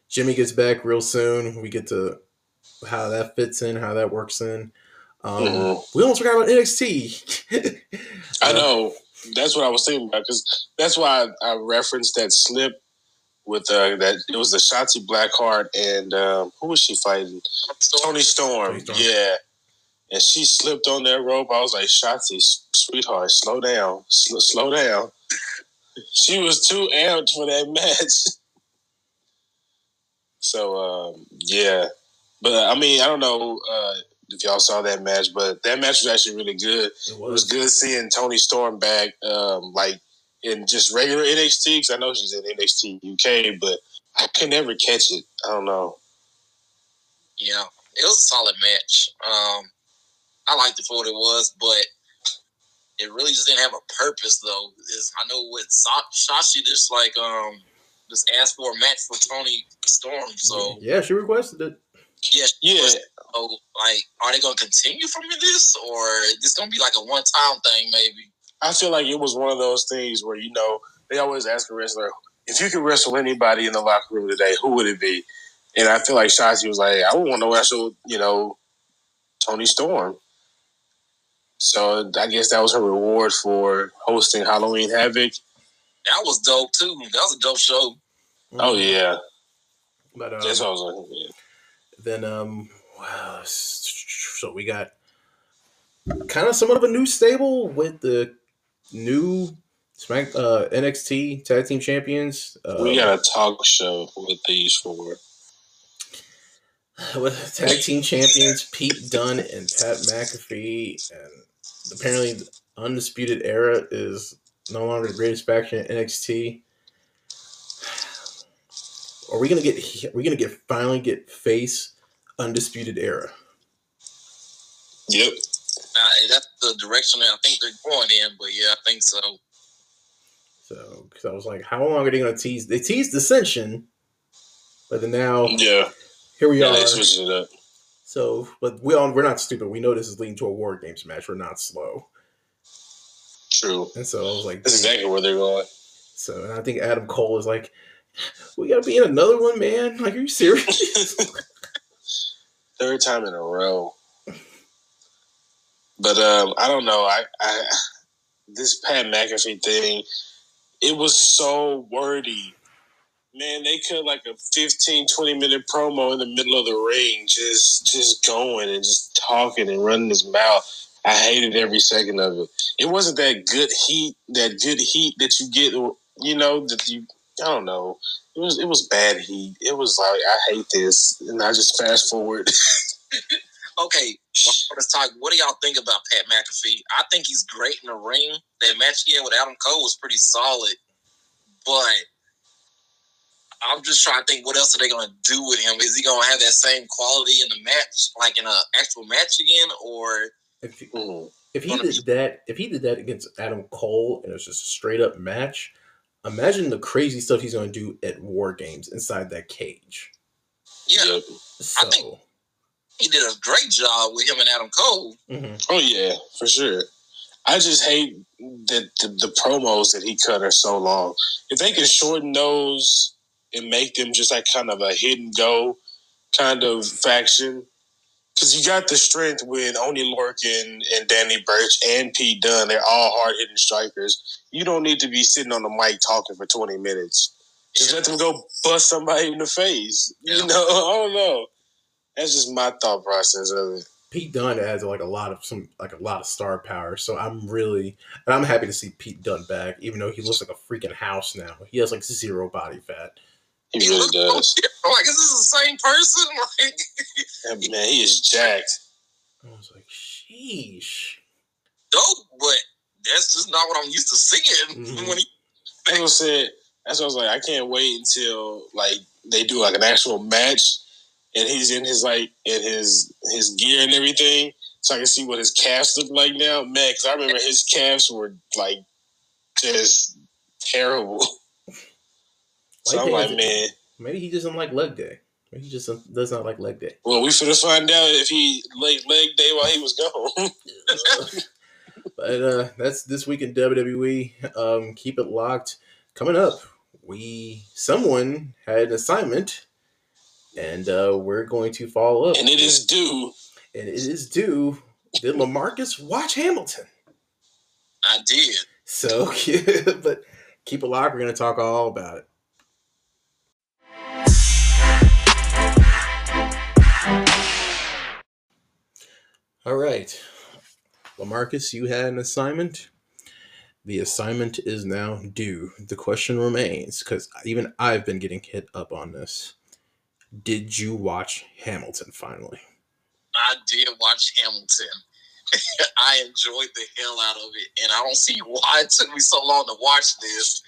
Jimmy gets back real soon. We get to how that fits in, how that works in. We almost forgot about NXT. I know. That's what I was thinking about, because that's why I referenced that slip with that it was the Shotzi Blackheart and who was she fighting? Toni Storm. Yeah, and she slipped on that rope. I was like, Shotzi, sweetheart, slow down. She was too amped for that match. So yeah, but I mean, I don't know if y'all saw that match, but that match was actually really good. It was good seeing Toni Storm back, in just regular NXT, because I know she's in NXT UK, but I could never catch it. I don't know. Yeah, it was a solid match. I liked it for what it was, but it really just didn't have a purpose, though. I know with Shotzi just asked for a match for Toni Storm, so... Yeah, she requested it. Yeah. So, are they going to continue from this, or it's going to be like a one-time thing, maybe? I feel like it was one of those things where, they always ask a wrestler, if you could wrestle anybody in the locker room today, who would it be? And I feel like Shotzi was like, I want to wrestle, Toni Storm. So I guess that was her reward for hosting Halloween Havoc. That was dope, too. That was a dope show. Mm-hmm. Oh, yeah. But, that's what I was like, yeah. Then, wow. So we got kind of somewhat of a new stable with the new NXT Tag Team Champions. We got a talk show with these four. With Tag Team Champions Pete Dunne and Pat McAfee. And apparently, the Undisputed Era is no longer the greatest faction in NXT. Are we gonna get? We're gonna get finally get face Undisputed Era. Yep, that's the direction that I think they're going in. But yeah, I think so. So, because I was like, how long are they gonna tease? They teased Ascension, but then now, here we are. They switched it up. So, but we're not stupid. We know this is leading to a War Games match. We're not slow. True. And so I was like, that's exactly where they're going. So, and I think Adam Cole is like, we gotta be in another one, man. Like, are you serious? Third time in a row. But I don't know. I this Pat McAfee thing, it was so wordy. Man, they cut like a 15, 20-minute promo in the middle of the ring, just going and just talking and running his mouth. I hated every second of it. It wasn't that good heat that you get, I don't know. It was bad heat. It was like, I hate this, and I just fast forward. Okay, let's talk. What do y'all think about Pat McAfee? I think he's great in the ring. That match he had with Adam Cole was pretty solid, but I'm just trying to think, what else are they going to do with him? Is he going to have that same quality in the match, like in an actual match again, or if he did that against Adam Cole and it was just a straight up match? Imagine the crazy stuff he's going to do at War Games inside that cage. Yeah. So, I think he did a great job with him and Adam Cole. Mm-hmm. Oh, yeah, for sure. I just hate that the promos that he cut are so long. If they can shorten those and make them just like kind of a hit and go kind of faction, because you got the strength with Oney Lorcan and Danny Burch and Pete Dunne. They're all hard-hitting strikers. You don't need to be sitting on the mic talking for 20 minutes. Just let them go bust somebody in the face. Yeah. You know, I don't know. That's just my thought process of it. Pete Dunne has like a lot of star power, so I'm happy to see Pete Dunne back, even though he looks like a freaking house now. He has like zero body fat. He really does. Like, is this the same person? Like, yeah, man, he is jacked. I was like, sheesh. Dope, but that's just not what I'm used to seeing. Mm-hmm. That's what I was like. I can't wait until like they do like an actual match, and he's in his like in his gear and everything, so I can see what his calves look like now, man. Because I remember his calves were like just terrible. So I'm like, man. Maybe he doesn't like leg day. Maybe he just does not like leg day. Well, we should find out if he liked leg day while he was gone. But that's this week in WWE. Keep it locked. Coming up, someone had an assignment, and we're going to follow up. And it is due. Did LaMarcus watch Hamilton? I did. So, yeah, but keep it locked. We're going to talk all about it. All right, LaMarcus, you had an assignment. The assignment is now due. The question remains, because even I've been getting hit up on this. Did you watch Hamilton finally? I did watch Hamilton. I enjoyed the hell out of it, and I don't see why it took me so long to watch this.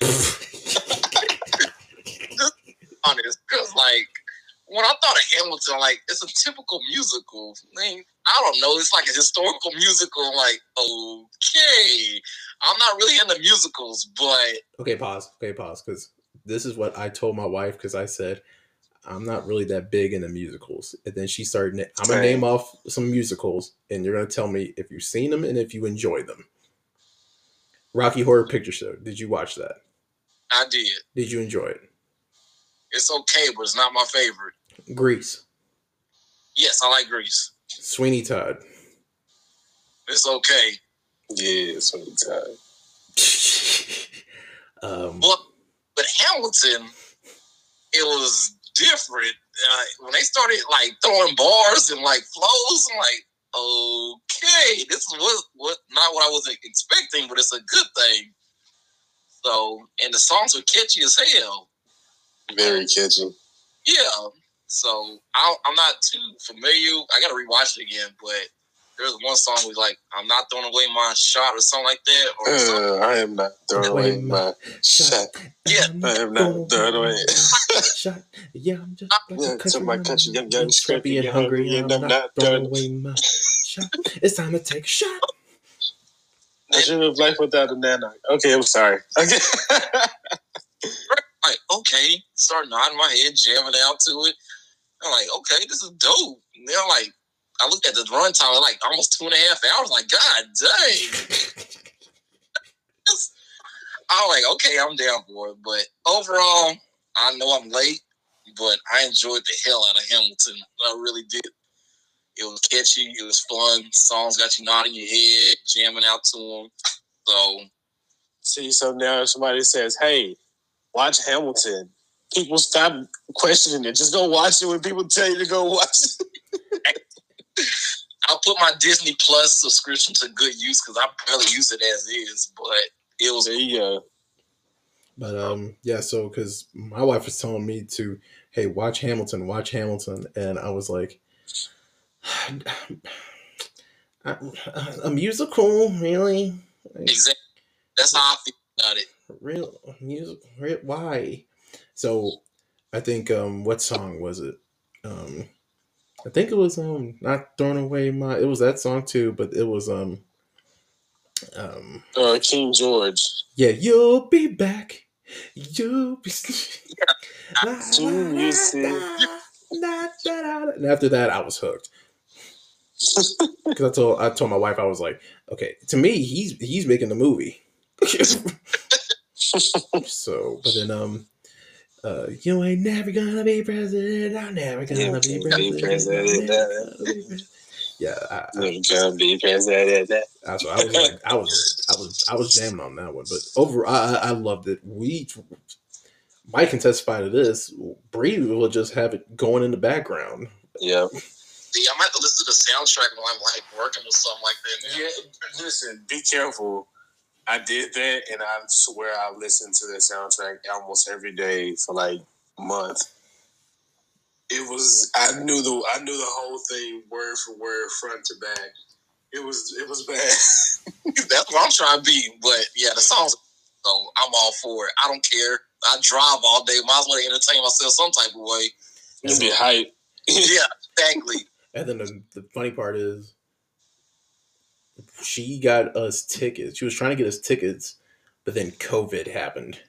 Just honest, because like, when I thought of Hamilton, like, it's a typical musical. I don't know. It's like a historical musical. I'm like, okay. I'm not really into musicals, but... Okay, pause. Because this is what I told my wife, because I said, I'm not really that big into musicals. And then she started... I'm going to name off some musicals, and you're going to tell me if you've seen them and if you enjoy them. Rocky Horror Picture Show. Did you watch that? I did. Did you enjoy it? It's okay, but it's not my favorite. Grease. Yes, I like Grease. Sweeney Todd. It's okay. Yeah, Sweeney Todd. But Hamilton, it was different. When they started like throwing bars and like flows, I'm like, okay, this is not what I was expecting, but it's a good thing. So, and the songs were catchy as hell. Very catchy. Yeah. So I'm not too familiar. I gotta rewatch it again, but there's one song we like, I'm not throwing away my shot or something like that. Or something. I am not throwing away my shot. Yeah. I am not throwing away my shot. Yeah, I'm just like to my country. I'm young, scrappy and hungry. And I'm not throwing away my shot. It's time to take a shot. I should live life without a nano. Okay, I'm sorry. Okay. Like, okay, start nodding my head, jamming out to it. I'm like, okay, this is dope. And they're like, I looked at the runtime, like almost 2.5 hours. Like, God dang. I'm like, okay, I'm down for it. But overall, I know I'm late, but I enjoyed the hell out of Hamilton. I really did. It was catchy. It was fun. Songs got you nodding your head, jamming out to them. So now if somebody says, hey, watch Hamilton, people stop questioning it. Just go watch it when people tell you to go watch it. I'll put my Disney Plus subscription to good use because I barely use it as is, but it was... Yeah. But, yeah, so, because my wife was telling me to, hey, watch Hamilton, and I was like, a musical? Really? Exactly. That's how I feel about it. Real music, why? So I think what song was it? I think it was not throwing away my. It was that song too, but it was King George. Yeah, you'll be back. You'll be. La, la, la, la, la, la, la. And after that, I was hooked. Because I told my wife, I was like, okay, to me, he's making the movie. So, but then, you ain't never gonna be president. I'm never gonna be president. Yeah, so I was jamming on that one, but overall, I loved it. Mike can testify to this. Bree will just have it going in the background. Yeah. See, I might have to listen to the soundtrack while I'm like working or something like that. Now. Yeah, listen, be careful. I did that, and I swear I listened to the soundtrack almost every day for like a month. It was I knew the whole thing word for word, front to back. It was bad. That's what I'm trying to be, but yeah, the songs. So I'm all for it. I don't care. I drive all day. Might as well entertain myself some type of way. Just be hype. Yeah, exactly. And then the funny part is, she got us tickets. She was trying to get us tickets, but then COVID happened.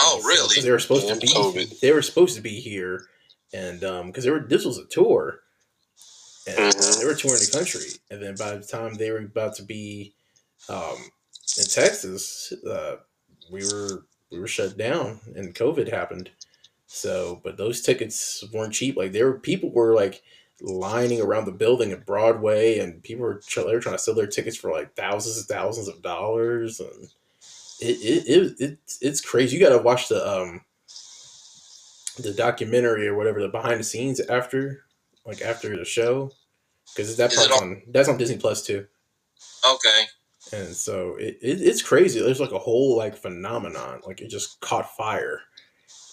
Oh, really? So they were supposed to be here, and because this was a tour, and they were touring the country. And then by the time they were about to be in Texas, we were shut down, and COVID happened. So, but those tickets weren't cheap. Like people were like lining around the building at Broadway, and they were trying to sell their tickets for like thousands and thousands of dollars, and it's crazy. You got to watch the documentary or whatever, the behind the scenes after the show, because that's on Disney Plus too. Okay. And so it's crazy. There's like a whole like phenomenon. Like it just caught fire.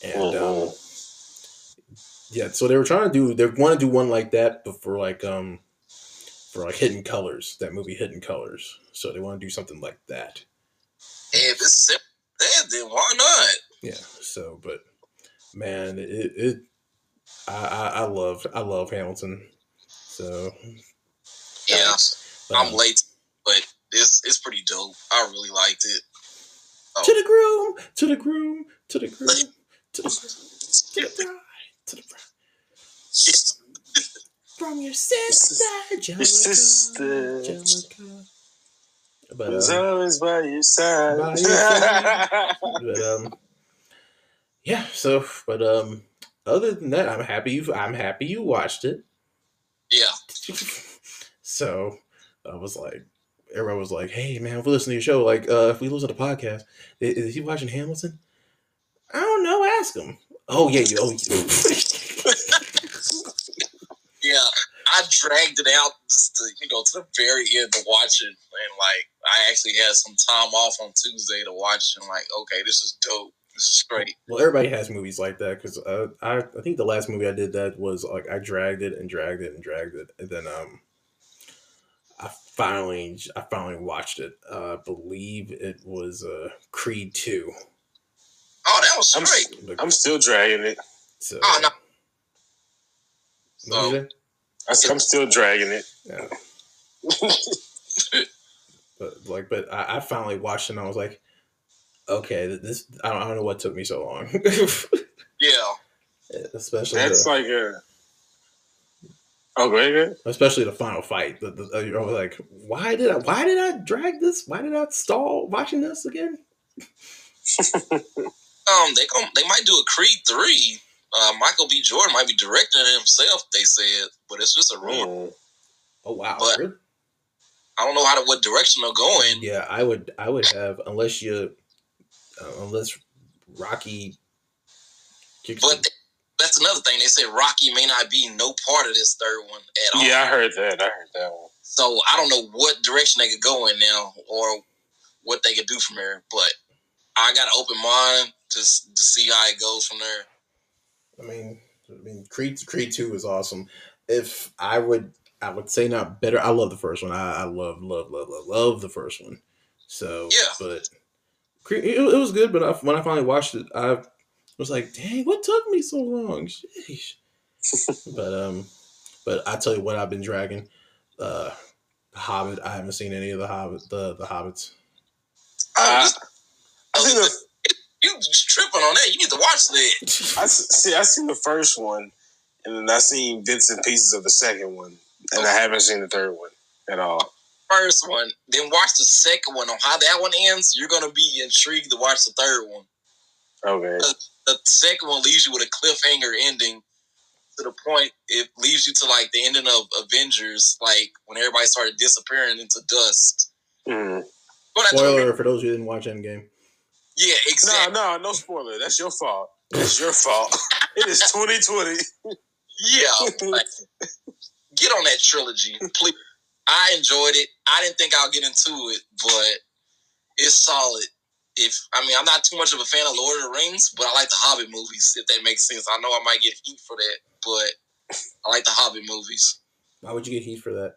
And so they were trying to do. They want to do one like that, but for like Hidden Colors, that movie Hidden Colors. So they want to do something like that. Hey, if it's simple, then why not? Yeah. So, but man, I love Hamilton. So yeah, I'm late, but. It's pretty dope. I really liked it. Oh. To the groom, to the groom, to the groom, to the bride. From your sister, Jellica. But it's always by your side. But yeah. So, but other than that, I'm happy you watched it. Yeah. So I was like. Everyone was like, hey, man, if we listen to your show, like, if we listen to the podcast, is he watching Hamilton? I don't know. Ask him. Oh, yeah. You. Oh, yeah. Yeah. I dragged it out just to, to the very end to watch it. And, like, I actually had some time off on Tuesday to watch. And, like, okay, this is dope. This is great. Well, everybody has movies like that because I think the last movie I did that was, like, I dragged it and dragged it and dragged it. And then, I finally watched it. I believe it was Creed 2. Oh, that was great. I'm still dragging it. So, oh, no. What I'm still dragging it. Yeah. but I finally watched it and I was like, okay, this I don't know what took me so long. Yeah. Especially that's like a oh, great! Especially the final fight. I was like, why did I drag this? Why did I stall watching this again? They might do a Creed 3. Michael B. Jordan might be directing it himself. They said, but it's just a rumor. Oh wow! But really? I don't know what direction they're going. Yeah, I would have unless Rocky. That's another thing. They said Rocky may not be no part of this third one at all. Yeah, I heard that one. So I don't know what direction they could go in now or what they could do from there. But I got an open mind to see how it goes from there. I mean, Creed 2 is awesome. If I would say not better. I love the first one. I love the first one. So yeah, but it was good. But when I finally watched it, I was like, dang, what took me so long? Sheesh. But I tell you what, I've been dragging Hobbit. I haven't seen any of the Hobbits. You just tripping on that. You need to watch that. I seen the first one, and then I seen bits and pieces of the second one. And I haven't seen the third one at all. First one, then watch the second one. On how that one ends, you're gonna be intrigued to watch the third one. Okay. The second one leaves you with a cliffhanger ending, to the point it leaves you to like the ending of Avengers, like when everybody started disappearing into dust. Mm-hmm. Spoiler for those who didn't watch Endgame. Yeah, exactly. No spoiler. That's your fault. It's your fault. It is 2020. Yeah. Like, get on that trilogy, please. I enjoyed it. I didn't think I'll get into it, but it's solid. I'm not too much of a fan of Lord of the Rings, but I like the Hobbit movies, if that makes sense. I know I might get heat for that, but I like the Hobbit movies. Why would you get heat for that?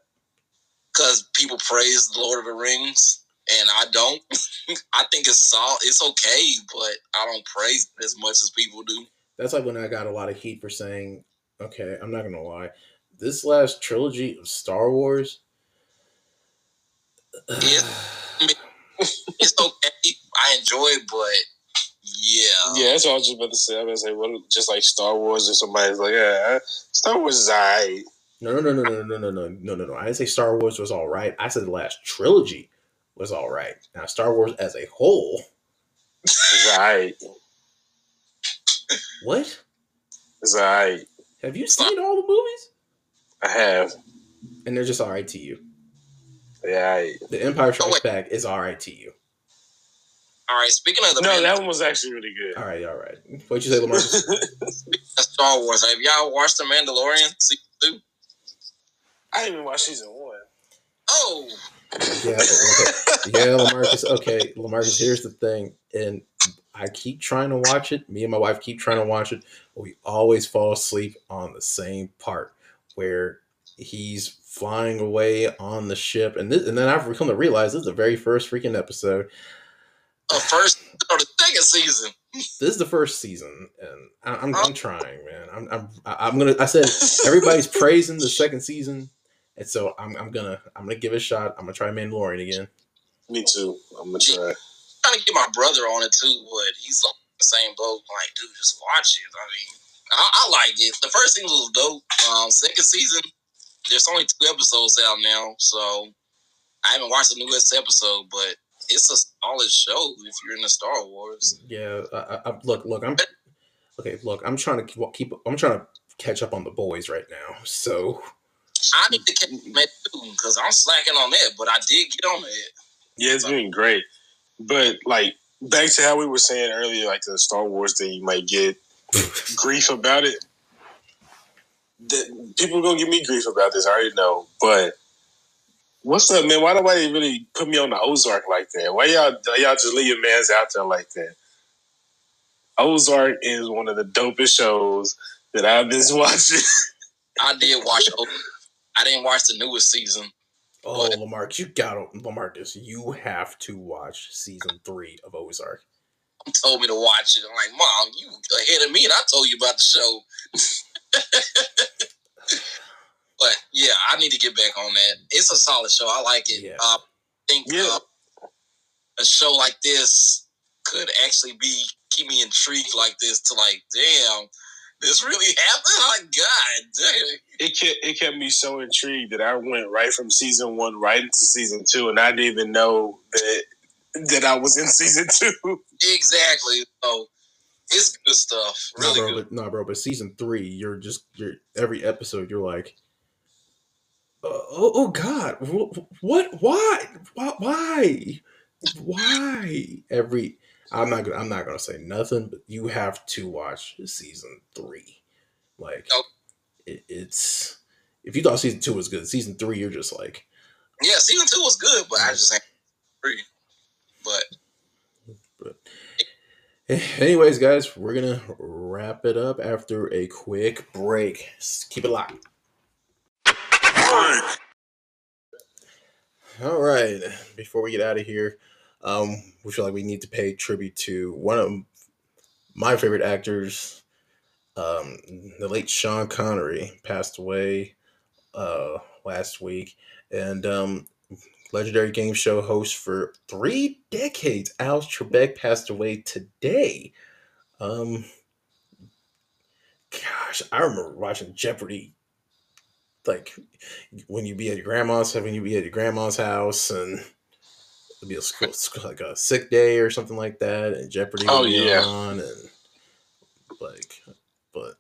Because people praise the Lord of the Rings, and I don't. I think it's solid. It's okay, but I don't praise it as much as people do. That's like when I got a lot of heat for saying, okay, I'm not going to lie, this last trilogy of Star Wars, it's okay. I enjoy it, but yeah, that's what I was just about to say. I was about to say, well, just like Star Wars, or somebody's like, yeah, Star Wars is alright. No. I didn't say Star Wars was alright. I said the last trilogy was alright. Now Star Wars as a whole is alright. What? It's alright. Have you seen all the movies? I have. And they're just alright to you. Yeah, The Empire Strikes Back is alright to you. All right, speaking of that one was actually really good. All right. What'd you say, Lamar? Speaking of Star Wars, have y'all watched The Mandalorian season 2? I didn't even watch season 1. Oh! Yeah, Lamarcus. Okay, Lamarcus, here's the thing. And I keep trying to watch it. Me and my wife keep trying to watch it. But we always fall asleep on the same part where he's flying away on the ship. And then I've come to realize this is the very first freaking episode. The first or the second season. This is the first season, and I'm trying, man. I'm gonna. I said everybody's praising the second season, and so I'm gonna give it a shot. I'm gonna try Mandalorian again. Me too. I'm gonna try. I'm trying to get my brother on it too, but he's on the same boat. I'm like, dude, just watch it. I like it. The first season was dope. Second season, there's only 2 episodes out now, so I haven't watched the newest episode, but. It's a solid show if you're into Star Wars. Yeah, I'm trying to keep. I'm trying to catch up on The Boys right now. So I need to catch up too because I'm slacking on that, but I did get on it. Yeah, it's been great. But like back to how we were saying earlier, like the Star Wars thing, you might get grief about it. People are gonna give me grief about this. I already know, but. What's up, man? Why nobody really put me on the Ozark like that? Why y'all just leave your mans out there like that? Ozark is one of the dopest shows that I've been watching. I did watch Ozark. I didn't watch the newest season. Oh, Lamarcus, you have to watch season 3 of Ozark. You told me to watch it. I'm like, Mom, you ahead of me, and I told you about the show. But yeah, I need to get back on that. It's a solid show. I like it. Yeah. A show like this could actually keep me intrigued like this. To like, damn, this really happened. Like, God damn. It kept me so intrigued that I went right from season 1 right into season 2, and I didn't even know that I was in season 2. Exactly. So. It's good stuff. Really good. But season 3, you're every episode you're like, oh God, what? Why? I'm not gonna say nothing, but you have to watch season 3. Like, nope. It's if you thought season 2 was good, season 3 you're just like, yeah, season 2 was good, but I just ain't 3, but. Anyways, guys, we're going to wrap it up after a quick break. Keep it locked. All right. Before we get out of here, we feel like we need to pay tribute to one of my favorite actors, the late Sean Connery, passed away last week. And legendary game show host for 3 decades, Alex Trebek, passed away today. I remember watching Jeopardy like when you be at your grandma's, having you be at your grandma's house, and it'll be a school, like a sick day or something like that, and Jeopardy will be on, and like, but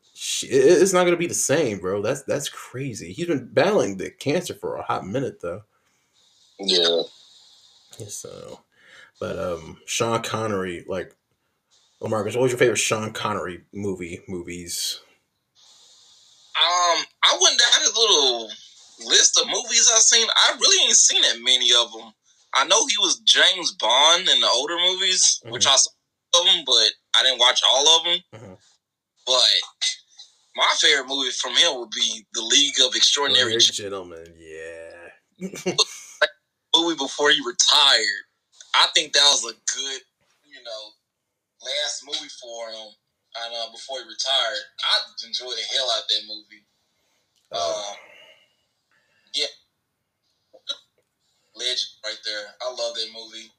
it's not gonna be the same, bro. That's crazy. He's been battling the cancer for a hot minute though. Yeah. So, but Sean Connery, like, oh, Marcus, what was your favorite Sean Connery movies? I went down his little list of movies I've seen. I really ain't seen that many of them. I know he was James Bond in the older movies, mm-hmm. which I saw of them, but I didn't watch all of them. Mm-hmm. But my favorite movie from him would be The League of Extraordinary Gentlemen. Yeah. Movie before he retired. I think that was a good, last movie for him. And before he retired, I enjoyed the hell out of that movie. Yeah. Legend right there. I love that movie.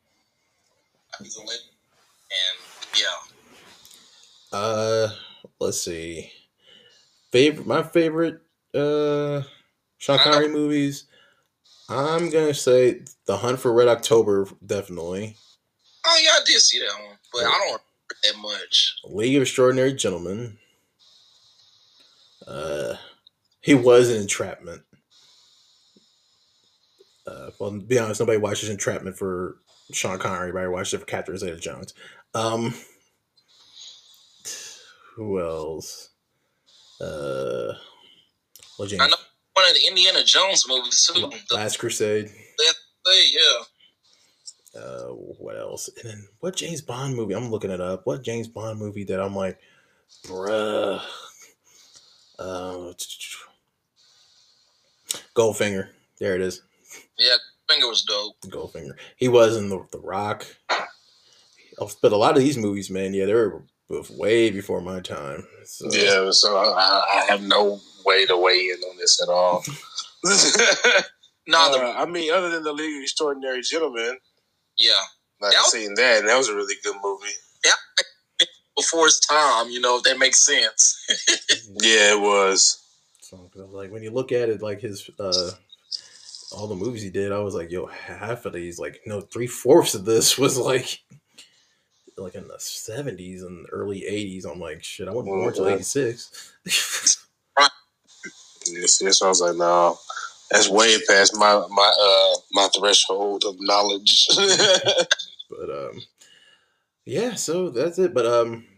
He's a legend. And yeah. Let's see. My favorite Sean Connery movies. I'm gonna say The Hunt for Red October, definitely. Oh yeah, I did see that one, but I don't that much. League of Extraordinary Gentlemen. He was in Entrapment. Well, to be honest, nobody watches Entrapment for Sean Connery. Everybody watches it for Catherine Zeta-Jones. Who else? I know one of the Indiana Jones movies too. Last Crusade. Yeah. What else? And then what James Bond movie? I'm looking it up. What James Bond movie that I'm like, bruh. Goldfinger. There it is. Yeah, Goldfinger was dope. Goldfinger. He was in The Rock. But a lot of these movies, man, yeah, they were way before my time. So. Yeah, so I have no way to weigh in on this at all. Other than The League of Extraordinary Gentlemen. Yeah. I've seen that, and that was a really good movie. Yeah. Before his time, if that makes sense. Yeah, it was. So, like, when you look at it, like, his, all the movies he did, I was like, yo, half of these, like, no, 3/4 of this was, like in the 70s and early 80s. I'm like, shit, I wasn't born until 86. Right. Yes, I was like, no. That's way past my threshold of knowledge. But yeah. So that's it. But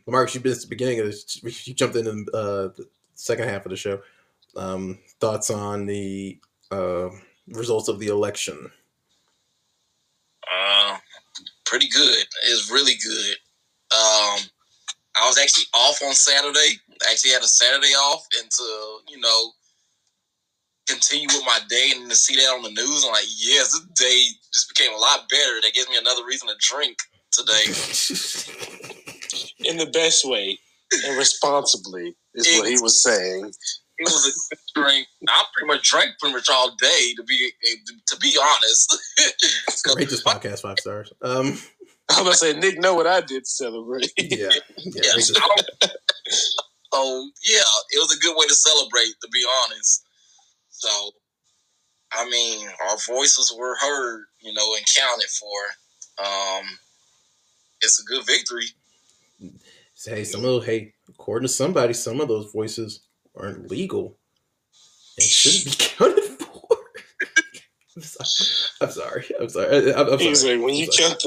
Marcus, you've been at the beginning of this. You jumped in the second half of the show. Thoughts on the results of the election? Pretty good. It's really good. I was actually off on Saturday. I actually had a Saturday off until continue with my day, and to see that on the news, I'm like, yes, this day just became a lot better. That gives me another reason to drink today. In the best way and responsibly is what he was saying. It was a good drink. I pretty much drank all day, to be honest. Rate this podcast 5 stars. I'm gonna say, Nick, know what I did to celebrate? Yeah. So yeah, it was a good way to celebrate, to be honest. So, I mean, our voices were heard, and counted for. It's a good victory. Hey, according to somebody, some of those voices aren't legal and shouldn't be counted for. I'm sorry. Easily, when you count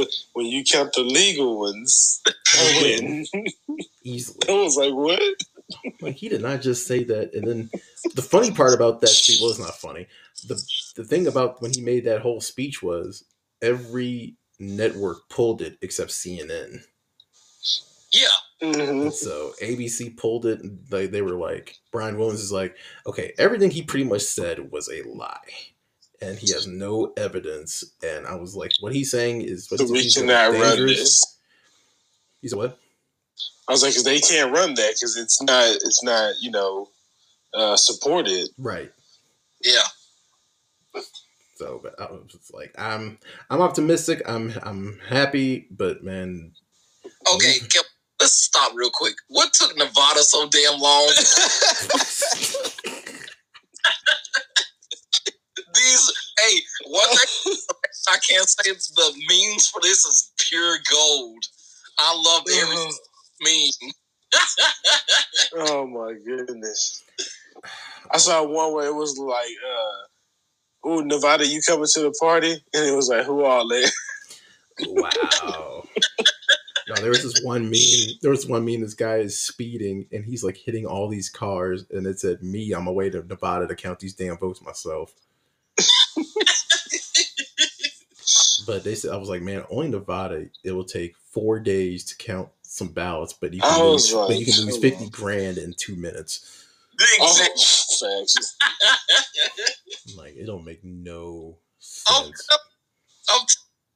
the legal ones, I win. Easily. I was like, what? Like, he did not just say that. And then the funny part about that speech was not funny. The thing about when he made that whole speech was every network pulled it except CNN. Yeah. Mm-hmm. So ABC pulled it. And they were like, Brian Williams is like, okay, everything he pretty much said was a lie. And he has no evidence. And I was like, what he's saying is what's we cannot run this. He said what? I was like, because they can't run that because it's not, supported. Right. Yeah. So, but I was just like, I'm optimistic. I'm happy, but man. Okay, let's stop real quick. What took Nevada so damn long? can't say the memes for this is pure gold. I love every meme. Oh my goodness. I saw one where it was like, ooh, Nevada, you coming to the party? And it was like, who all there? Wow. No, there was this one meme. There was one meme. This guy is speeding, and he's like hitting all these cars, and it said, "Me, I'm away to Nevada to count these damn votes myself." But they said, I was like, man, only Nevada. It will take 4 days to count some ballots, but you can lose, but you can lose $50,000 in 2 minutes. Oh, like, it don't make no sense.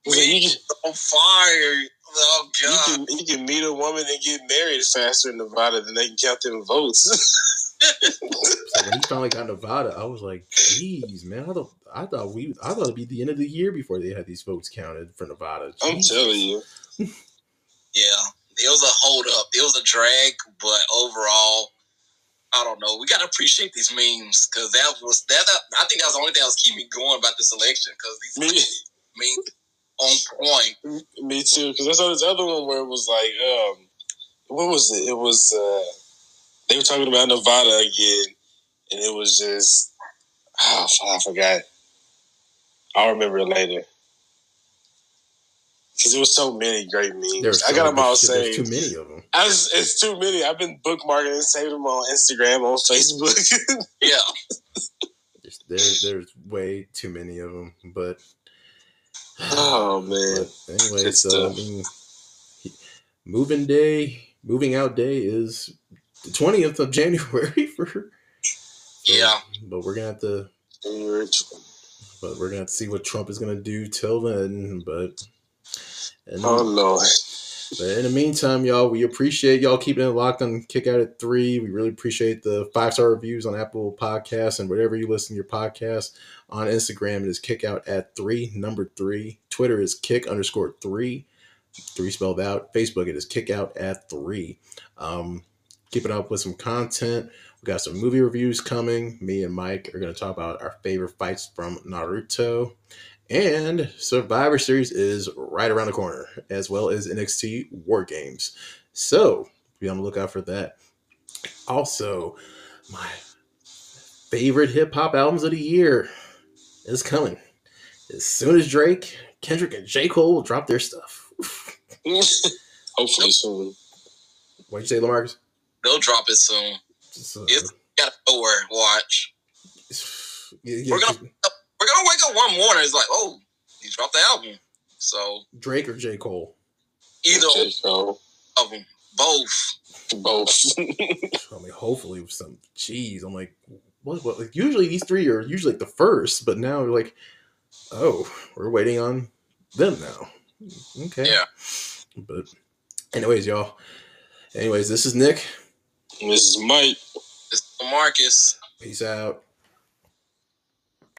I'm fired. Oh, God. You can meet a woman and get married faster in Nevada than they can count them votes. So when he finally got Nevada, I was like, "Jeez, man! I thought it'd be the end of the year before they had these votes counted for Nevada." Jeez. I'm telling you, yeah, it was a hold up, it was a drag, but overall, I don't know. We gotta appreciate these memes because that. I think that's the only thing that was keeping me going about this election because these memes. On point. Me too, because I saw this other one where it was like, what was it? It was they were talking about Nevada again, and it was just I forgot. I'll remember it later because there was so many great memes. I got them all saved. Too many of them. It's too many. I've been bookmarking and saving them on Instagram, on Facebook. Yeah, there's way too many of them, but. Oh man! But anyway, so moving out day is the 20th of January but we're gonna have to. But we're gonna have to see what Trump is gonna do till then. But in the meantime, y'all, we appreciate y'all keeping it locked on Kick Out at 3. We really appreciate the 5-star reviews on Apple Podcasts and whatever you listen to your podcast. On Instagram, it is Kick Out at 3, number 3. Twitter is kick_3, 3 spelled out. Facebook, it is Kick Out at 3. Keeping up with some content. We got some movie reviews coming. Me and Mike are going to talk about our favorite fights from Naruto. And Survivor Series is right around the corner, as well as NXT War Games. So be on the lookout for that. Also, my favorite hip-hop albums of the year is coming. As soon as Drake, Kendrick, and J. Cole will drop their stuff. Hopefully soon. What'd you say, Lamarcus? They'll drop it soon. It's got nowhere. Watch. Yeah, We're gonna wake up one morning. It's like, oh, he dropped the album. So Drake or J. Cole? Either of them. Both. I mean, hopefully with some cheese. I'm like, what? Like, usually these three are usually like the first, but now we're like, oh, we're waiting on them now. Okay. Yeah. But anyways, y'all. Anyways, this is Nick. This is Mike. This is Marcus. Peace out.